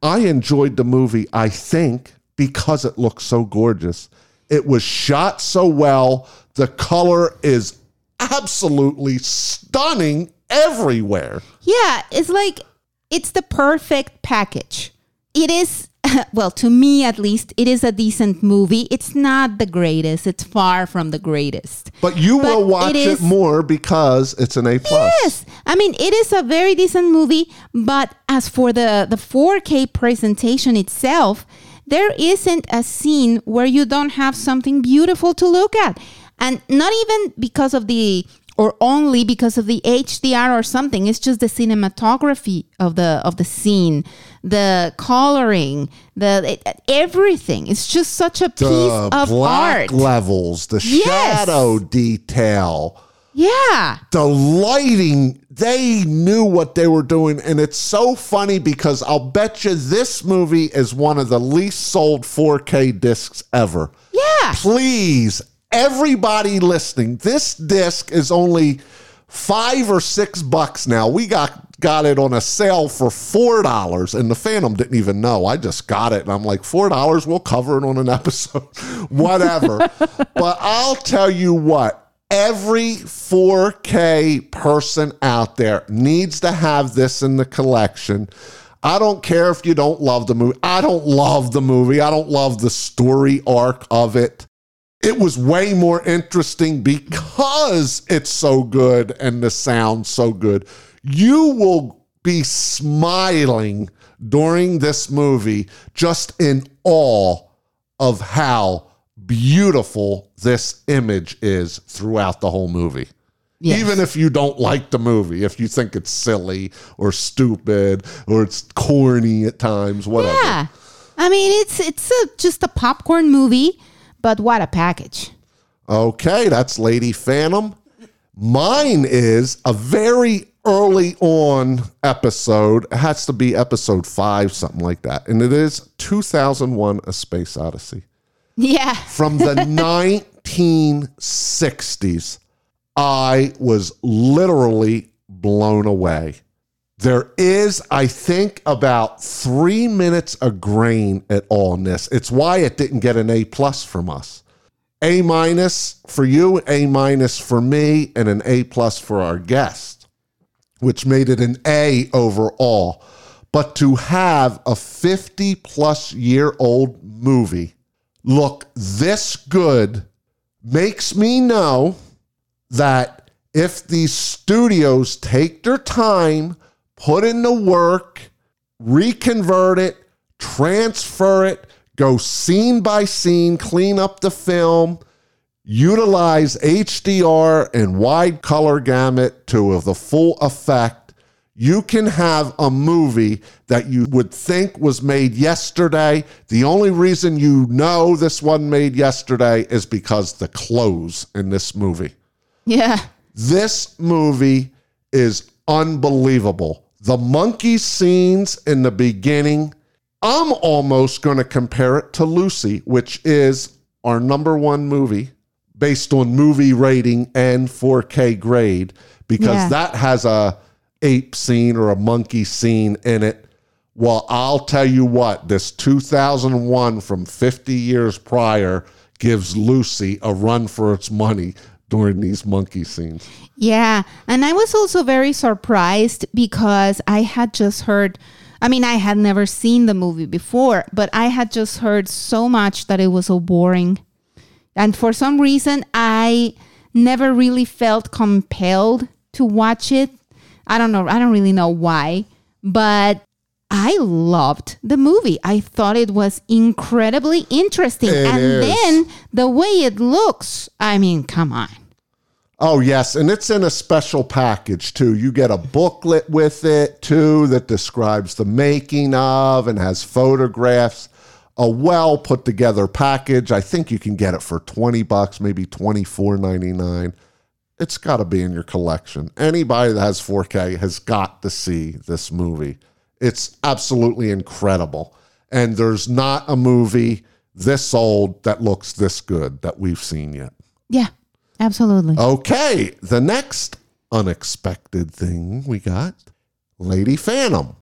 I enjoyed the movie, I think, because it looks so gorgeous. It was shot so well. The color is absolutely stunning everywhere. Yeah, it's like, it's the perfect package. It is, well, to me at least, it is a decent movie. It's not the greatest. It's far from the greatest. But you but will watch it, is, it more because it's an A plus. Yes. I mean, it is a very decent movie. But as for the, the four K presentation itself, there isn't a scene where you don't have something beautiful to look at. And not even because of the, or only because of the H D R or something. It's just the cinematography of the of the scene, the coloring, the it, everything. It's just such a piece the of black art. Levels, the yes. shadow detail. Yeah. The lighting, they knew what they were doing. And it's so funny because I'll bet you this movie is one of the least sold four K discs ever. Yeah. Please, everybody listening, this disc is only five or six bucks now. We got, got it on a sale for four dollars, and the Phantom didn't even know. I just got it, and I'm like, four dollars, we'll cover it on an episode, whatever. But I'll tell you what, every four K person out there needs to have this in the collection. I don't care if you don't love the movie. I don't love the movie. I don't love the story arc of it. It was way more interesting because it's so good and the sound's so good. You will be smiling during this movie, just in awe of how beautiful this image is throughout the whole movie. Yes. Even if you don't like the movie, if you think it's silly or stupid or it's corny at times, whatever. Yeah. I mean, it's it's a, just a popcorn movie. But what a package. Okay, that's Lady Phantom. Mine is a very early on episode. It has to be episode five, something like that. And it is two thousand one, A Space Odyssey. Yeah. From the nineteen sixties. I was literally blown away. There is, I think, about three minutes of grain at all in this. It's why it didn't get an A plus from us. A minus for you, A minus for me, and an A plus for our guest, which made it an A overall. But to have a fifty plus year old movie look this good makes me know that if these studios take their time, put in the work, reconvert it, transfer it, go scene by scene, clean up the film, utilize H D R and wide color gamut to the full effect, you can have a movie that you would think was made yesterday. The only reason you know this one made yesterday is because the clothes in this movie. Yeah. This movie is unbelievable. The monkey scenes in the beginning, I'm almost going to compare it to Lucy, which is our number one movie based on movie rating and four K grade, because yeah. that has a ape scene or a monkey scene in it. Well, I'll tell you what, this two thousand one from fifty years prior gives Lucy a run for its money during these monkey scenes. Yeah. And I was also very surprised because I had just heard, I mean, I had never seen the movie before, but I had just heard so much that it was so boring. And for some reason, I never really felt compelled to watch it. I don't know. I don't really know why, but I loved the movie. I thought it was incredibly interesting. It and is. Then the way it looks, I mean, come on. Oh, yes. And it's in a special package, too. You get a booklet with it, too, that describes the making of and has photographs. A well put together package. I think you can get it for twenty bucks, maybe twenty-four ninety-nine. It's got to be in your collection. Anybody that has four K has got to see this movie. It's absolutely incredible. And there's not a movie this old that looks this good that we've seen yet. Yeah, absolutely. Okay, the next unexpected thing we got, Lady Phantom.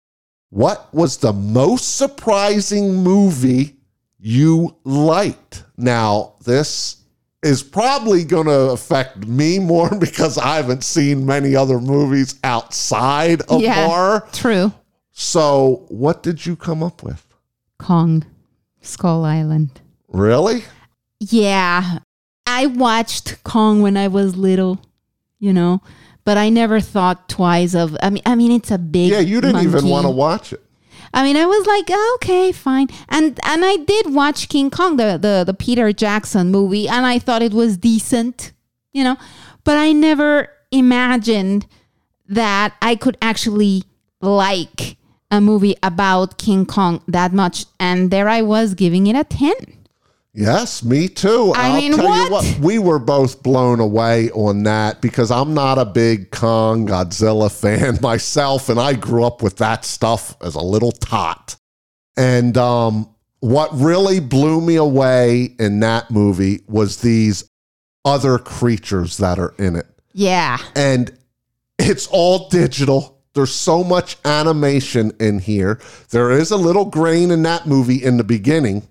What was the most surprising movie you liked? Now, this is probably going to affect me more because I haven't seen many other movies outside of yeah, horror. True. So, what did you come up with? Kong Skull Island. Really? Yeah. I watched Kong when I was little, you know, but I never thought twice of, I mean, I mean it's a big Yeah, you didn't monkey. Even want to watch it. I mean, I was like, oh, okay, fine. And and I did watch King Kong, the, the, the Peter Jackson movie, and I thought it was decent, you know, but I never imagined that I could actually like a movie about King Kong that much, and there I was giving it a ten. Yes, me too. I I'll mean, tell what? you what, we were both blown away on that because I'm not a big Kong Godzilla fan myself, and I grew up with that stuff as a little tot. And um, what really blew me away in that movie was these other creatures that are in it. Yeah. And it's all digital. There's so much animation in here. There is a little grain in that movie in the beginning,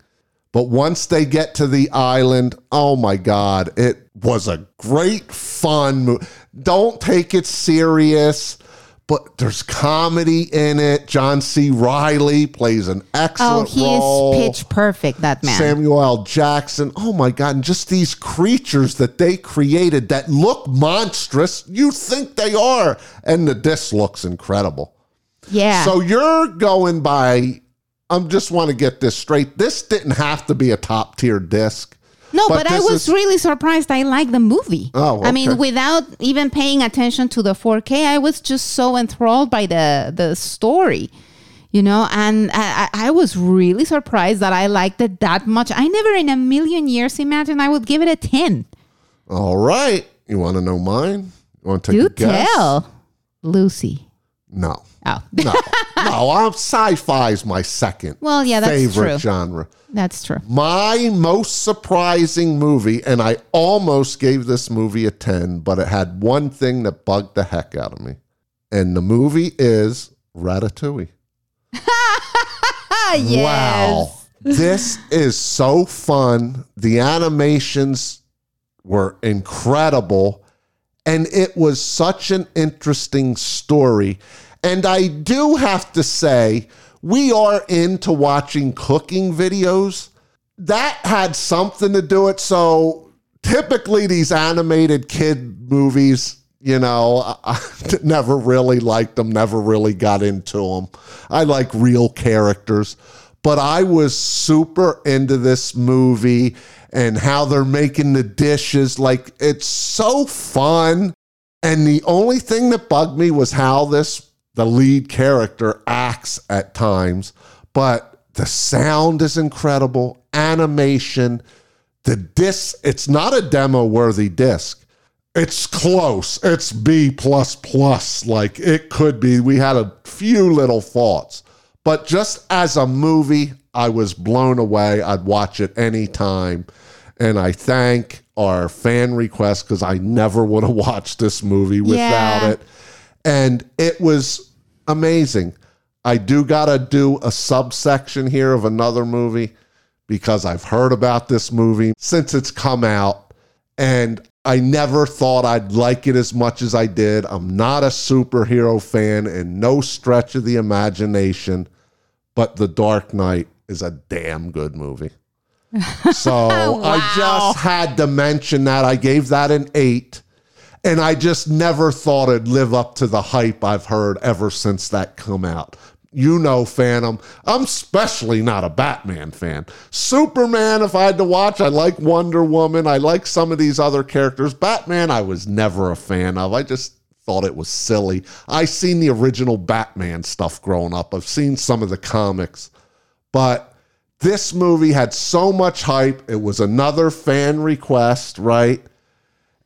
but once they get to the island, oh my God, it was a great fun movie. Don't take it serious, but there's comedy in it. John C. Reilly plays an excellent role. Oh, he is pitch perfect, that man. Samuel L. Jackson. Oh my God, and just these creatures that they created that look monstrous. You think they are. And the disc looks incredible. Yeah. So you're going by, I just want to get this straight. This didn't have to be a top tier disc. No, but, but I was is... really surprised I liked the movie. Oh, okay. I mean, without even paying attention to the four K, I was just so enthralled by the, the story, you know, and I, I was really surprised that I liked it that much. I never in a million years imagined I would give it a ten. All right. You want to know mine? Want to take Do a guess? Tell. Lucy. No. Oh. no. No, I'm, sci-fi's my second well, yeah, that's favorite true. genre. That's true. My most surprising movie, and I almost gave this movie a ten, but it had one thing that bugged the heck out of me. And the movie is Ratatouille. Yes. Wow. This is so fun. The animations were incredible. And it was such an interesting story. And I do have to say, we are into watching cooking videos. That had something to do with it. So typically these animated kid movies, you know, I never really liked them, never really got into them. I like real characters. But I was super into this movie and how they're making the dishes. Like, it's so fun. And the only thing that bugged me was how this, the lead character, acts at times. But the sound is incredible. Animation. The disc, it's not a demo-worthy disc. It's close. It's B plus plus. Like, it could be. We had a few little faults. But just as a movie, I was blown away. I'd watch it anytime. And I thank our fan request because I never would have watched this movie without yeah. it. And it was amazing. I do got to do a subsection here of another movie because I've heard about this movie since it's come out. And I never thought I'd like it as much as I did. I'm not a superhero fan in no stretch of the imagination. But The Dark Knight is a damn good movie. So wow. I just had to mention that. I gave that an eight. And I just never thought it'd live up to the hype I've heard ever since that come out. You know, Phantom, I'm especially not a Batman fan. Superman, if I had to watch, I like Wonder Woman. I like some of these other characters. Batman, I was never a fan of. I just thought it was silly. I seen the original Batman stuff growing up. I've seen some of the comics. But this movie had so much hype. It was another fan request, right?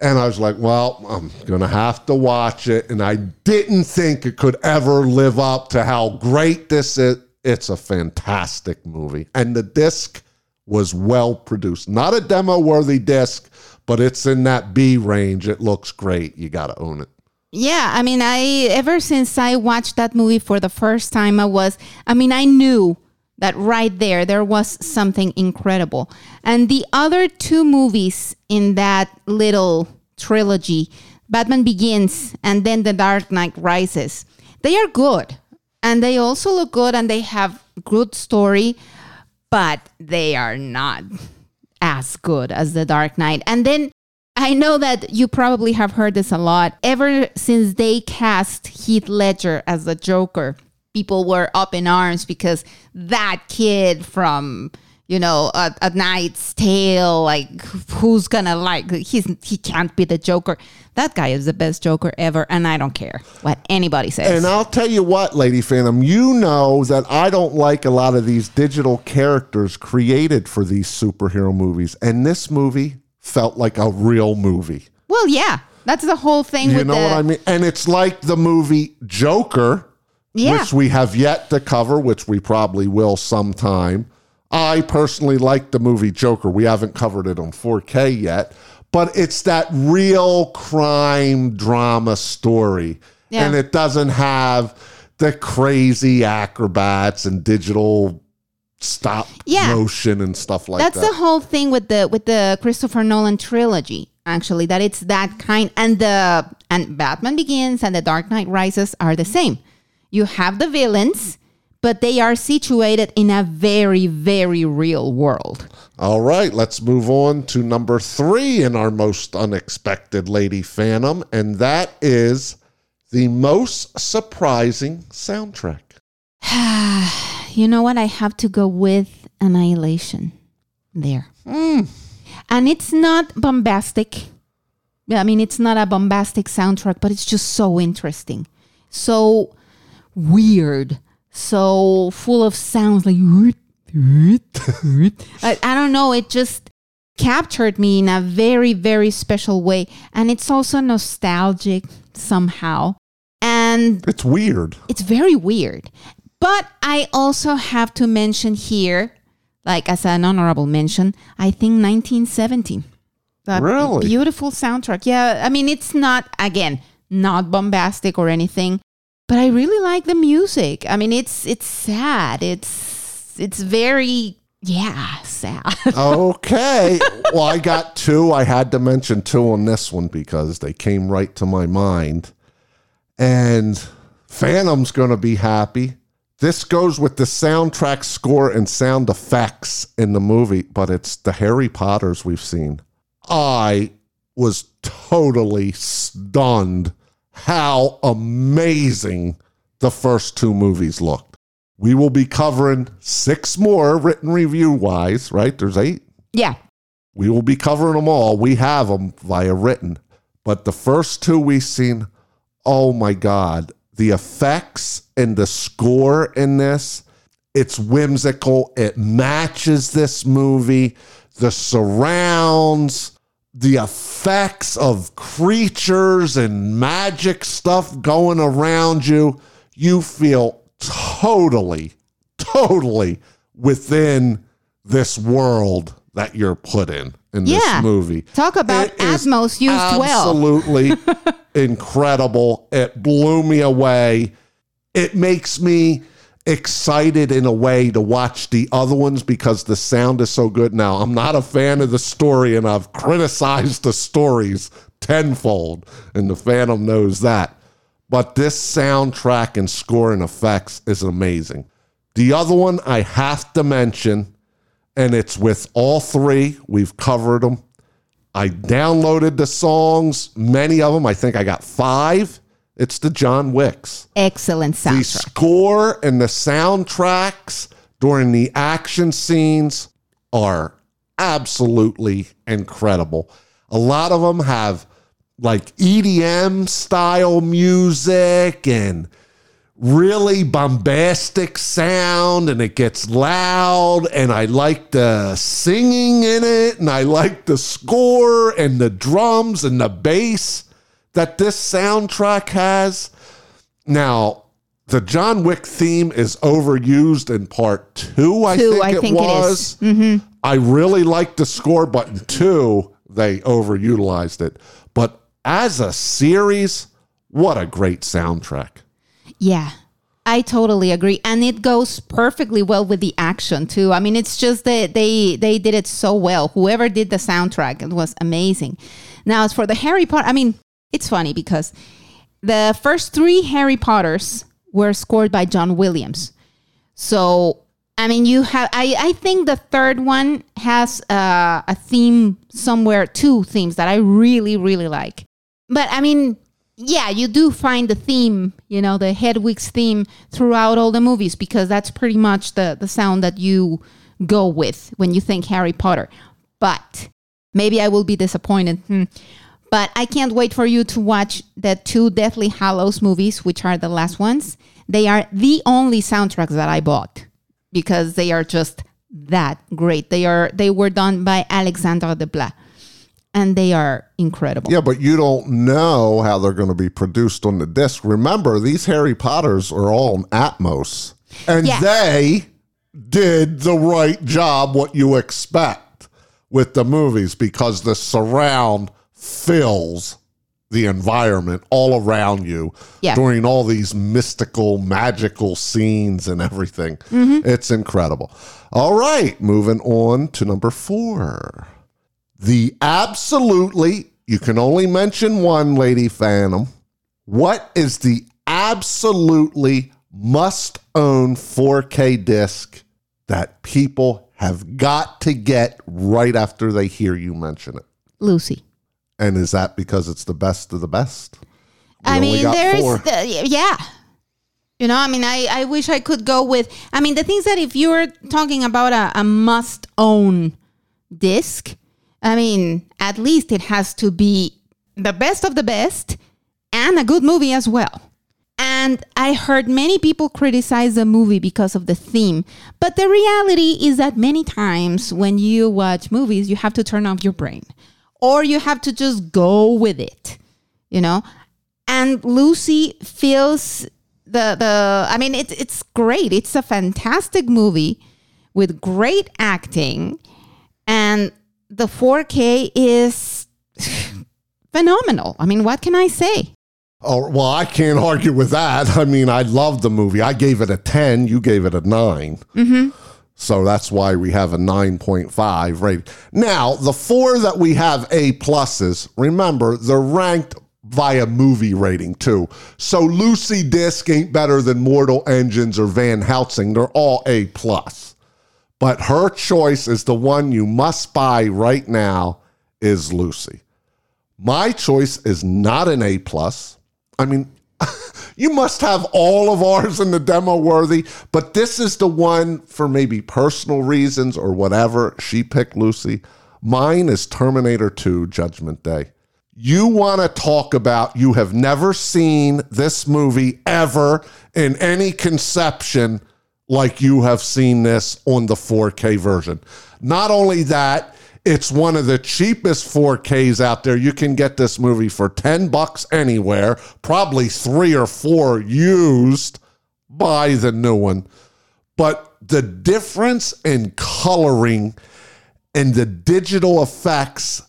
And I was like, well, I'm going to have to watch it. And I didn't think it could ever live up to how great this is. It's a fantastic movie. And the disc was well produced. Not a demo-worthy disc, but it's in that B range. It looks great. You got to own it. Yeah, I mean, I ever since I watched that movie for the first time, I was, I mean, I knew that right there, there was something incredible. And the other two movies in that little trilogy, Batman Begins and then The Dark Knight Rises, they are good. And they also look good and they have good story, but they are not as good as The Dark Knight. And then I know that you probably have heard this a lot. Ever since they cast Heath Ledger as the Joker, people were up in arms because that kid from, you know, A, a Knight's Tale, like, who's gonna like, he's he can't be the Joker. That guy is the best Joker ever, and I don't care what anybody says. And I'll tell you what, Lady Phantom, you know that I don't like a lot of these digital characters created for these superhero movies, and this movie felt like a real movie. Well, yeah, that's the whole thing. You with know the- what I mean? And it's like the movie Joker. Yeah. Which we have yet to cover, which we probably will sometime. I personally like the movie Joker. We haven't covered it on four K yet, but it's that real crime drama story. Yeah. And it doesn't have the crazy acrobats and digital stop yeah. motion and stuff like That's that. That's the whole thing with the with the Christopher Nolan trilogy. Actually, that it's that kind, and the and Batman Begins and The Dark Knight Rises are the same. You have the villains, but they are situated in a very, very real world. All right, let's move on to number three in our most unexpected Lady Phantom, and that is the most surprising soundtrack. You know what? I have to go with Annihilation there. Mm. And it's not bombastic. I mean, it's not a bombastic soundtrack, but it's just so interesting. So weird, so full of sounds, like I, I don't know, it just captured me in a very, very special way. And it's also nostalgic somehow. And it's weird. It's very weird. But I also have to mention here, like as an honorable mention, I think nineteen seventeen. That really? Beautiful soundtrack. Yeah, I mean, it's not, again, not bombastic or anything, but I really like the music. I mean, it's it's sad. It's it's very, yeah, sad. Okay. Well, I got two. I had to mention two on this one because they came right to my mind. And Phantom's going to be happy. This goes with the soundtrack score and sound effects in the movie, but it's the Harry Potters we've seen. I was totally stunned how amazing the first two movies looked. We will be covering six more written review-wise, right? There's eight? Yeah. We will be covering them all. We have them via written. But the first two we've seen, oh my God, the effects and the score in this, it's whimsical. It matches this movie. The surrounds, the effects of creatures and magic stuff going around you, you feel totally, totally within this world that you're put in, in yeah. this movie. Talk about it Atmos used absolutely well. Absolutely incredible. It blew me away. It makes me excited in a way to watch the other ones because the sound is so good. Now, I'm not a fan of the story, and I've criticized the stories tenfold, and the Phantom knows that. But this soundtrack and score and effects is amazing. The other one I have to mention, and it's with all three. We've covered them. I downloaded the songs, many of them. I think I got five. It's the John Wicks. Excellent soundtrack. The score and the soundtracks during the action scenes are absolutely incredible. A lot of them have like E D M style music and really bombastic sound, and it gets loud, and I like the singing in it, and I like the score and the drums and the bass that this soundtrack has. Now, the John Wick theme is overused in part two, I two, think I it think was. It mm-hmm. I really liked the score, but in two, they overutilized it. But as a series, what a great soundtrack. Yeah, I totally agree. And it goes perfectly well with the action, too. I mean, it's just that they, they did it so well. Whoever did the soundtrack, it was amazing. Now, as for the Harry Potter, I mean, it's funny because the first three Harry Potters were scored by John Williams. So, I mean, you have, I, I think the third one has uh, a theme somewhere, two themes that I really, really like. But I mean, yeah, you do find the theme, you know, the Hedwig's theme throughout all the movies because that's pretty much the, the sound that you go with when you think Harry Potter. But maybe I will be disappointed. Hmm. But I can't wait for you to watch the two Deathly Hallows movies, which are the last ones. They are the only soundtracks that I bought because they are just that great. They are they were done by Alexandre Desplat, and they are incredible. Yeah, but you don't know how they're going to be produced on the disc. Remember, these Harry Potters are all on Atmos, and yeah. they did the right job, what you expect with the movies, because the surround fills the environment all around you yeah. during all these mystical, magical scenes and everything. Mm-hmm. It's incredible. All right, moving on to number four. The absolutely, you can only mention one, Lady Phantom. What is the absolutely must-own four K disc that people have got to get right after they hear you mention it? Lucy. And is that because it's the best of the best? We I mean, there is, the, yeah. You know, I mean, I, I wish I could go with, I mean, the things that if you're talking about a, a must-own disc, I mean, at least it has to be the best of the best and a good movie as well. And And I heard many people criticize the movie because of the theme. But the reality is that many times when you watch movies, you have to turn off your brain. Or you have to just go with it, you know? And Lucy feels the... the. I mean, it, it's great. It's a fantastic movie with great acting. And the four K is phenomenal. I mean, what can I say? Oh, well, I can't argue with that. I mean, I love the movie. I gave it a ten. You gave it a nine. Mm-hmm. So that's why we have a nine point five rating. Now, the four that we have A pluses, remember, they're ranked via movie rating, too. So Lucy Disc ain't better than Mortal Engines or Van Helsing. They're all A plus. But her choice is the one you must buy right now is Lucy. My choice is not an A plus. I mean, you must have all of ours in the demo worthy, but this is the one for maybe personal reasons or whatever. She picked Lucy. Mine is Terminator two Judgment Day. You want to talk about you have never seen this movie ever in any conception like you have seen this on the four K version. Not only that, it's one of the cheapest four Ks out there. You can get this movie for ten bucks anywhere, probably three or four used. Buy the new one. But the difference in coloring and the digital effects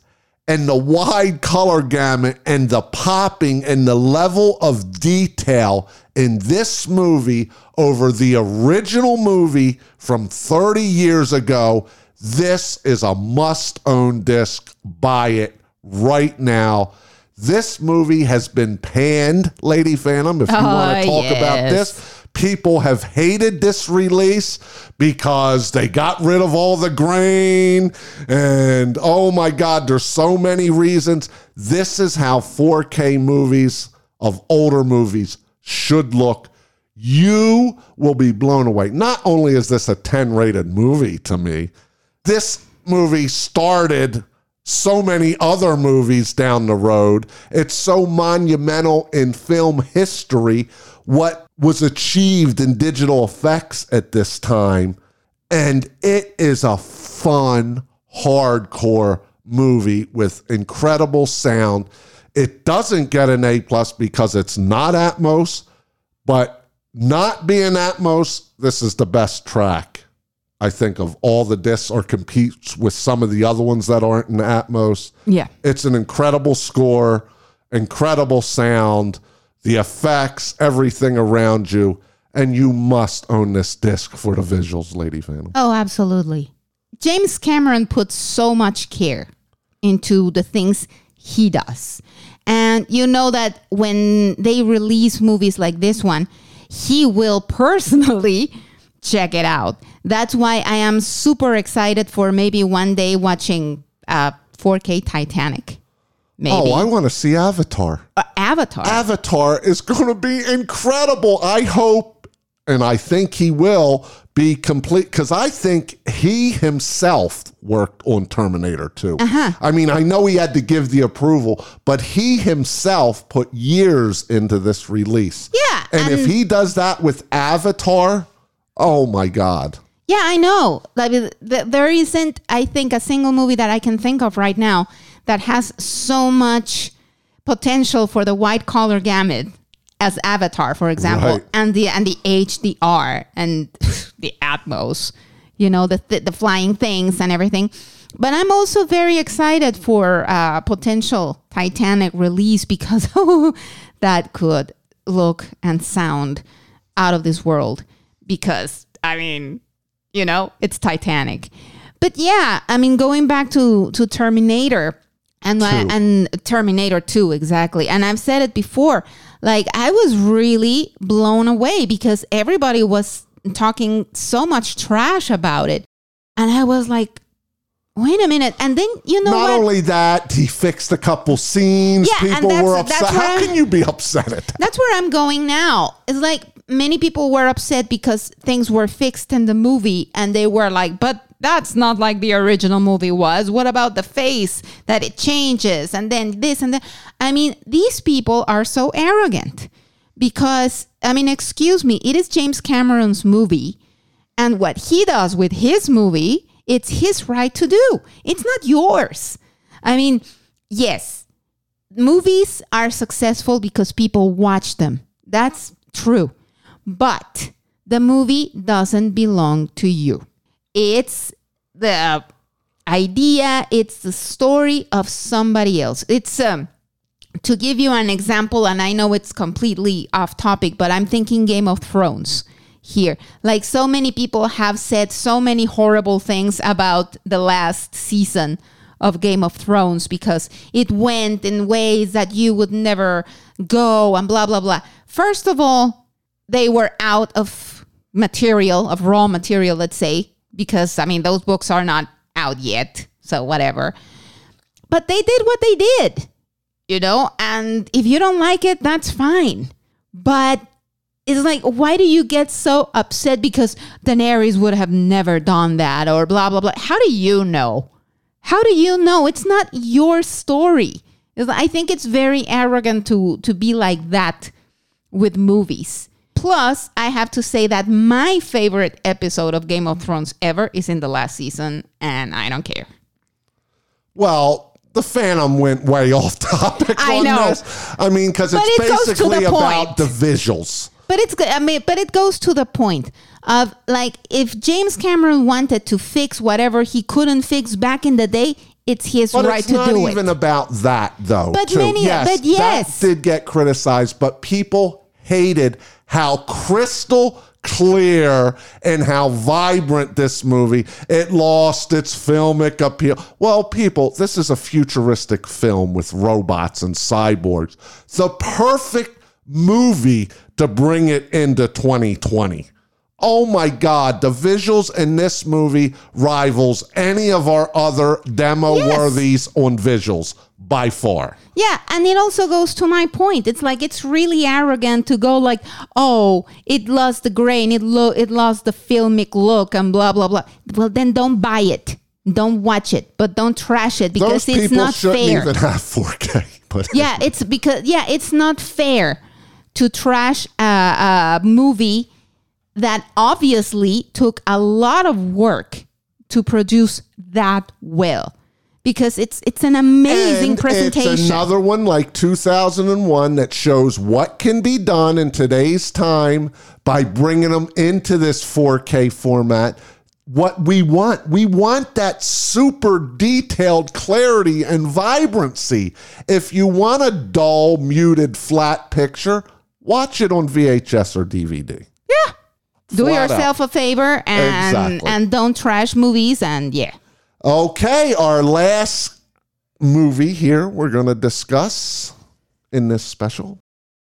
and the wide color gamut and the popping and the level of detail in this movie over the original movie from thirty years ago, this is a must-own disc. Buy it right now. This movie has been panned, Lady Phantom, if you oh, want to talk yes. about this. People have hated this release because they got rid of all the grain. And, oh, my God, there's so many reasons. This is how four K movies of older movies should look. You will be blown away. Not only is this a ten-rated movie to me, this movie started so many other movies down the road. It's so monumental in film history, what was achieved in digital effects at this time. And it is a fun, hardcore movie with incredible sound. It doesn't get an A plus because it's not Atmos, but not being Atmos, this is the best track. I think of all the discs or competes with some of the other ones that aren't in Atmos. Yeah. It's an incredible score, incredible sound, the effects, everything around you. And you must own this disc for the visuals, Lady Phantom. Oh, absolutely. James Cameron puts so much care into the things he does. And you know that when they release movies like this one, he will personally check it out. That's why I am super excited for maybe one day watching uh, four K Titanic. Maybe. Oh, I want to see Avatar. Uh, Avatar. Avatar is going to be incredible. I hope, and I think he will be complete, because I think he himself worked on Terminator two. Uh-huh. I mean, I know he had to give the approval, but he himself put years into this release. Yeah. And, and if he does that with Avatar... Oh, my God. Yeah, I know. Like, there isn't, I think, a single movie that I can think of right now that has so much potential for the wide color gamut as Avatar, for example, right. and the and the H D R and the Atmos, you know, the, th- the flying things and everything. But I'm also very excited for uh, potential Titanic release because that could look and sound out of this world. Because, I mean, you know, it's Titanic. But yeah, I mean, going back to, to Terminator and, and Terminator two, exactly. And I've said it before, like, I was really blown away because everybody was talking so much trash about it. And I was like, wait a minute. And then, you know Not what? only that, he fixed a couple scenes. Yeah, people were upset. How I'm, can you be upset at that? That's where I'm going now. It's like, many people were upset because things were fixed in the movie and they were like, but that's not like the original movie was. What about the face that it changes and then this and that? I mean, these people are so arrogant because, I mean, excuse me, it is James Cameron's movie, and what he does with his movie, it's his right to do. It's not yours. I mean, yes, movies are successful because people watch them. That's true. But the movie doesn't belong to you. It's the idea. It's the story of somebody else. It's, um, to give you an example, and I know it's completely off topic, but I'm thinking Game of Thrones here. Like, so many people have said so many horrible things about the last season of Game of Thrones because it went in ways that you would never go and blah, blah, blah. First of all, they were out of material, of raw material, let's say, because, I mean, those books are not out yet, so whatever. But they did what they did, you know, and if you don't like it, that's fine. But it's like, why do you get so upset because Daenerys would have never done that or blah, blah, blah? How do you know? How do you know? It's not your story. I think it's very arrogant to, to be like that with movies. Plus, I have to say that my favorite episode of Game of Thrones ever is in the last season, and I don't care. Well, the Phantom went way off topic I on know. this. I mean, because it's it basically about the visuals. But it's I mean, but it goes to the point of, like, if James Cameron wanted to fix whatever he couldn't fix back in the day, it's his but right it's to do it. But it's not even about that, though. But too. many, yes, but yes, that did get criticized. But people hated how crystal clear and how vibrant this movie. It lost its filmic appeal. Well, people, this is a futuristic film with robots and cyborgs. The perfect movie to bring it into twenty twenty. Oh my God, the visuals in this movie rivals any of our other demo-worthies yes. on visuals by far. Yeah, and it also goes to my point. It's like, it's really arrogant to go like, oh, it lost the grain, it, lo- it lost the filmic look and blah, blah, blah. Well, then don't buy it. Don't watch it, but don't trash it because Those it's not fair. Those people shouldn't even have four K. But yeah, it's because, yeah, it's not fair to trash a, a movie that obviously took a lot of work to produce that well, because it's it's an amazing and presentation. It's another one like two thousand one that shows what can be done in today's time by bringing them into this four K format. What we want, we want that super detailed clarity and vibrancy. If you want a dull, muted, flat picture, watch it on V H S or D V D. Yeah. Do Flat yourself out. a favor and exactly. and don't trash movies and yeah. Okay, our last movie here we're going to discuss in this special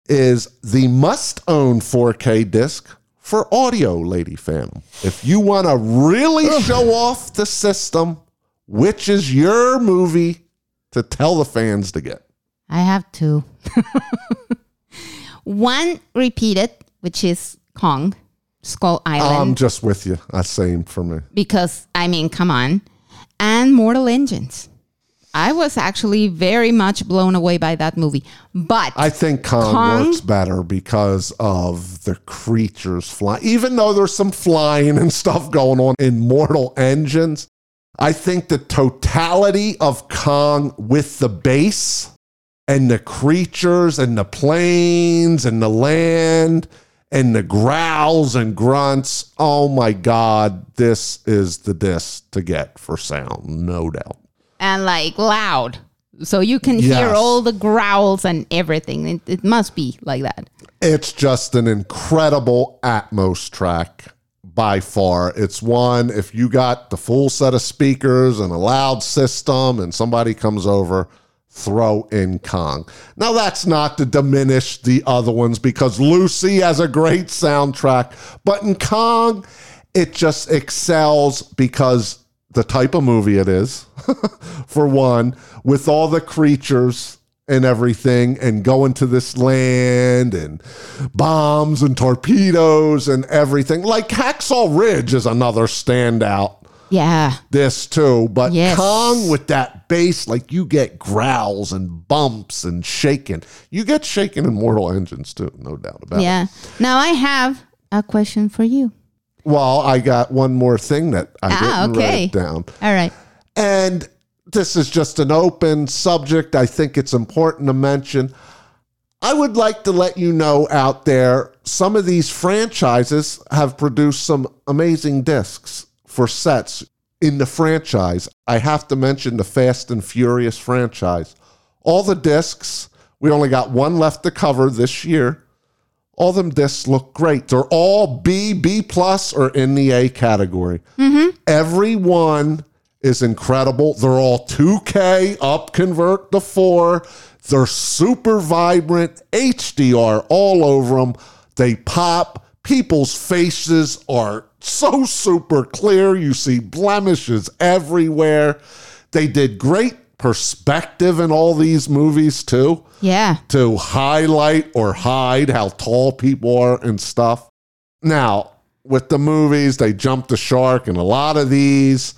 is the must-own four K disc for audio, Lady Phantom. If you want to really Ugh. show off the system, which is your movie to tell the fans to get? I have two. One repeated, which is Kong Skull Island. I'm just with you. That's same for me. Because, I mean, come on. And Mortal Engines. I was actually very much blown away by that movie. But I think Kong, Kong works better because of the creatures flying. Even though there's some flying and stuff going on in Mortal Engines, I think the totality of Kong with the base and the creatures and the planes and the land and the growls and grunts. Oh my God, this is the disc to get for sound, no doubt. And like loud. So you can yes. hear all the growls and everything. It, it must be like that. It's just an incredible Atmos track by far. It's one, if you got the full set of speakers and a loud system and somebody comes over, throw in Kong. Now, that's not to diminish the other ones because Lucy has a great soundtrack, but in Kong, it just excels because the type of movie it is, for one, with all the creatures and everything and going to this land and bombs and torpedoes and everything. Like Hacksaw Ridge is another standout yeah. this too. But yes. Kong with that bass, like you get growls and bumps and shaking. You get shaken in Mortal Engines too, no doubt about yeah. it. Yeah. Now I have a question for you. Well, I got one more thing that I ah, didn't okay. write down. All right. And this is just an open subject. I think it's important to mention. I would like to let you know out there, some of these franchises have produced some amazing discs for sets in the franchise. I have to mention the Fast and Furious franchise. All the discs, we only got one left to cover this year. All them discs look great. They're all B, B plus, or in the A category. Mm-hmm. Every one is incredible. They're all two K, up convert to four. They're super vibrant, H D R all over them. They pop. People's faces are so super clear. You see blemishes everywhere. They did great perspective in all these movies too. Yeah. To highlight or hide how tall people are and stuff. Now, with the movies, they jumped the shark in a lot of these,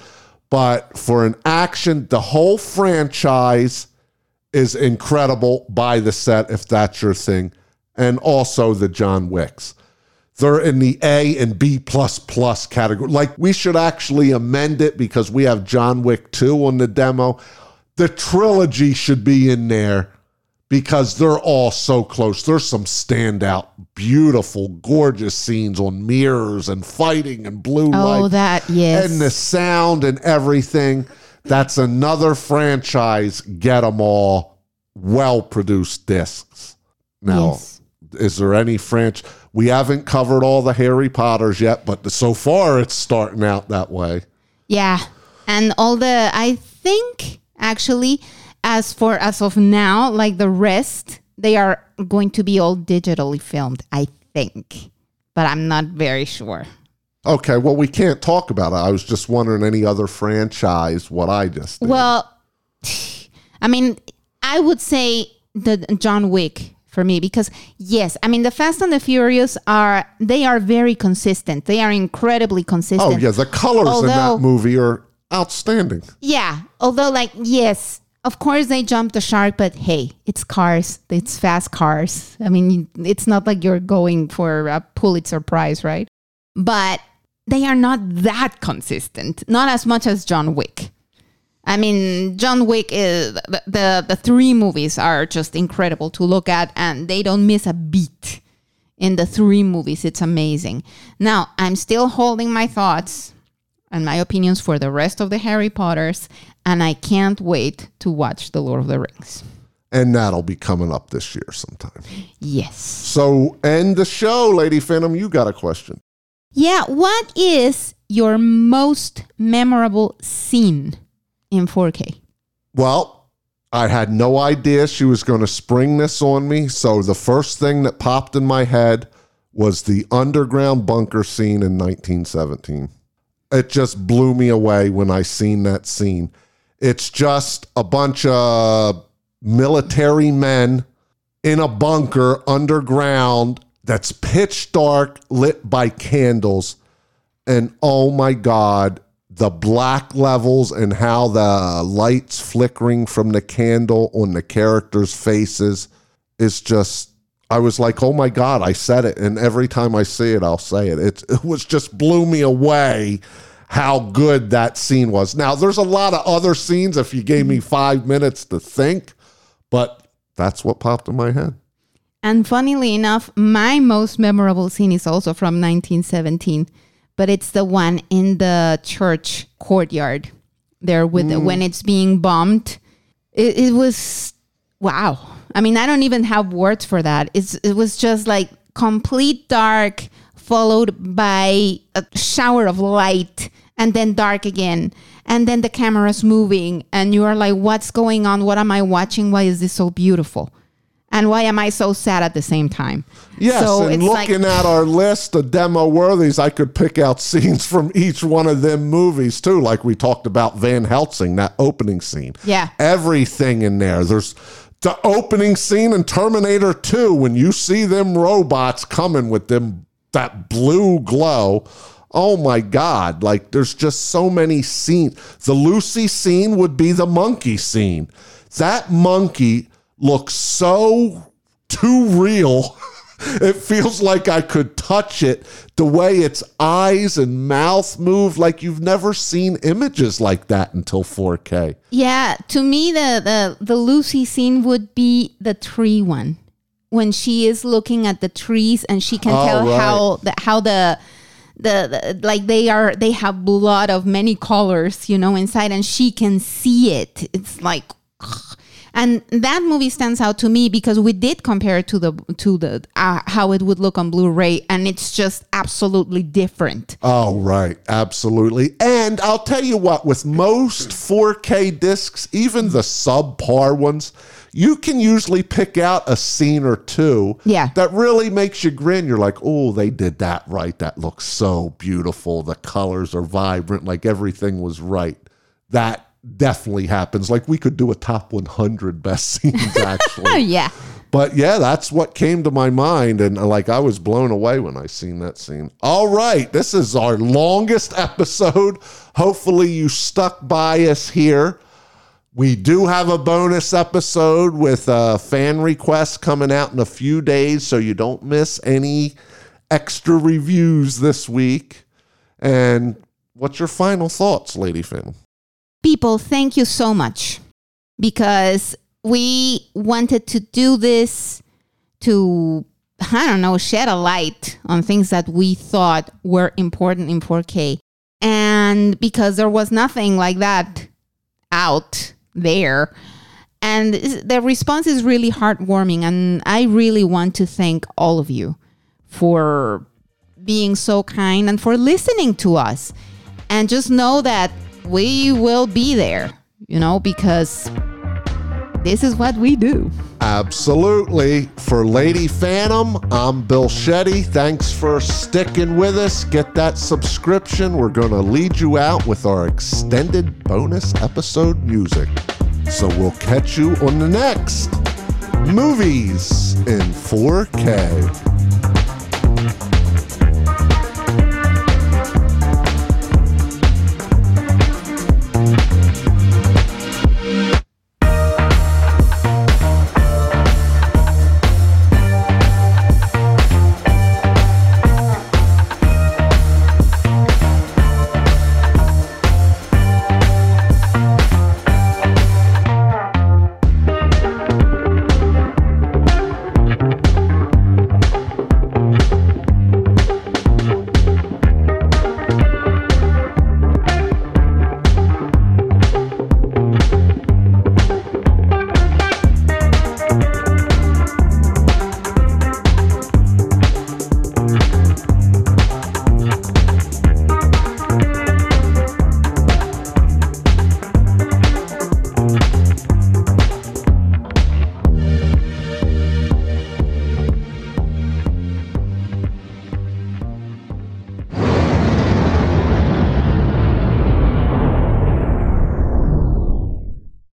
but for an action, the whole franchise is incredible. By the set if that's your thing. And also the John Wicks. They're in the A and B plus plus category. Like, we should actually amend it because we have John Wick two on the demo. The trilogy should be in there because they're all so close. There's some standout, beautiful, gorgeous scenes on mirrors and fighting and blue oh, light. Oh, that, yes. And the sound and everything. That's another franchise. Get them all. Well-produced discs. Now, yes. Is there any French? We haven't covered all the Harry Potters yet, but the, so far it's starting out that way. Yeah. And all the, I think... Actually, as for as of now, like the rest, they are going to be all digitally filmed, I think. But I'm not very sure. Okay, well, we can't talk about it. I was just wondering any other franchise, what I just did. Well, I mean, I would say the John Wick for me because, yes, I mean, the Fast and the Furious are, they are very consistent. They are incredibly consistent. Oh, yeah, the colors Although, in that movie are... outstanding. Yeah. Although, like, yes, of course they jumped the shark, but hey, it's cars. It's fast cars. I mean, it's not like you're going for a Pulitzer Prize, right? But they are not that consistent. Not as much as John Wick. I mean, John Wick, is, the, the, the three movies are just incredible to look at, and they don't miss a beat in the three movies. It's amazing. Now, I'm still holding my thoughts and my opinions for the rest of the Harry Potters, and I can't wait to watch The Lord of the Rings. And that'll be coming up this year sometime. Yes. So, end the show, Lady Phantom. You got a question. Yeah, what is your most memorable scene in four K? Well, I had no idea she was going to spring this on me, so the first thing that popped in my head was the underground bunker scene in nineteen seventeen. It just blew me away when I seen that scene. It's just a bunch of military men in a bunker underground that's pitch dark, lit by candles. And oh my God, the black levels and how the lights flickering from the candle on the characters' faces is just... I was like, oh my God, I said it. And every time I see it, I'll say it. It, it was just blew me away how good that scene was. Now, there's a lot of other scenes if you gave me five minutes to think, but that's what popped in my head. And funnily enough, my most memorable scene is also from nineteen seventeen, but it's the one in the church courtyard there with mm. when it's being bombed. It, it was, wow. I mean, I don't even have words for that. It's, it was just like complete dark, followed by a shower of light, and then dark again. And then the camera's moving, and you are like, what's going on? What am I watching? Why is this so beautiful? And why am I so sad at the same time? Yes, so and it's looking like, at our list of demo worthies, I could pick out scenes from each one of them movies too, like we talked about Van Helsing, that opening scene. Yeah. Everything in there. There's... The opening scene in Terminator two, when you see them robots coming with them, that blue glow, oh my God, like there's just so many scenes. The Lucy scene would be the monkey scene. That monkey looks so too real. It feels like I could touch it, the way its eyes and mouth move, like you've never seen images like that until four K. Yeah, to me, the, the, the Lucy scene would be the tree one, when she is looking at the trees and she can oh, tell right. how the, how the... The, the like they are they have blood of many colors, you know, inside, and she can see it. It's like, ugh. And that movie stands out to me because we did compare it to the to the uh, how it would look on Blu-ray, and it's just absolutely different. Oh right, absolutely. And I'll tell you what, with most four K discs, even the subpar ones, you can usually pick out a scene or two yeah. that really makes you grin. You're like, oh, they did that right. That looks so beautiful. The colors are vibrant. Like everything was right. That definitely happens. Like we could do a top one hundred best scenes actually. yeah. But yeah, that's what came to my mind. And like, I was blown away when I seen that scene. All right. This is our longest episode. Hopefully you stuck by us here. We do have a bonus episode with a fan request coming out in a few days, so you don't miss any extra reviews this week. And what's your final thoughts, Lady Phantom? People, thank you so much, because we wanted to do this to, I don't know, shed a light on things that we thought were important in four K. And because there was nothing like that out there, and the response is really heartwarming, and I really want to thank all of you for being so kind and for listening to us. And just know that we will be there, you know, because this is what we do. Absolutely. For Lady Phantom, I'm Bill Shetty. Thanks for sticking with us. Get that subscription. We're going to lead you out with our extended bonus episode music. So we'll catch you on the next Movies in four K.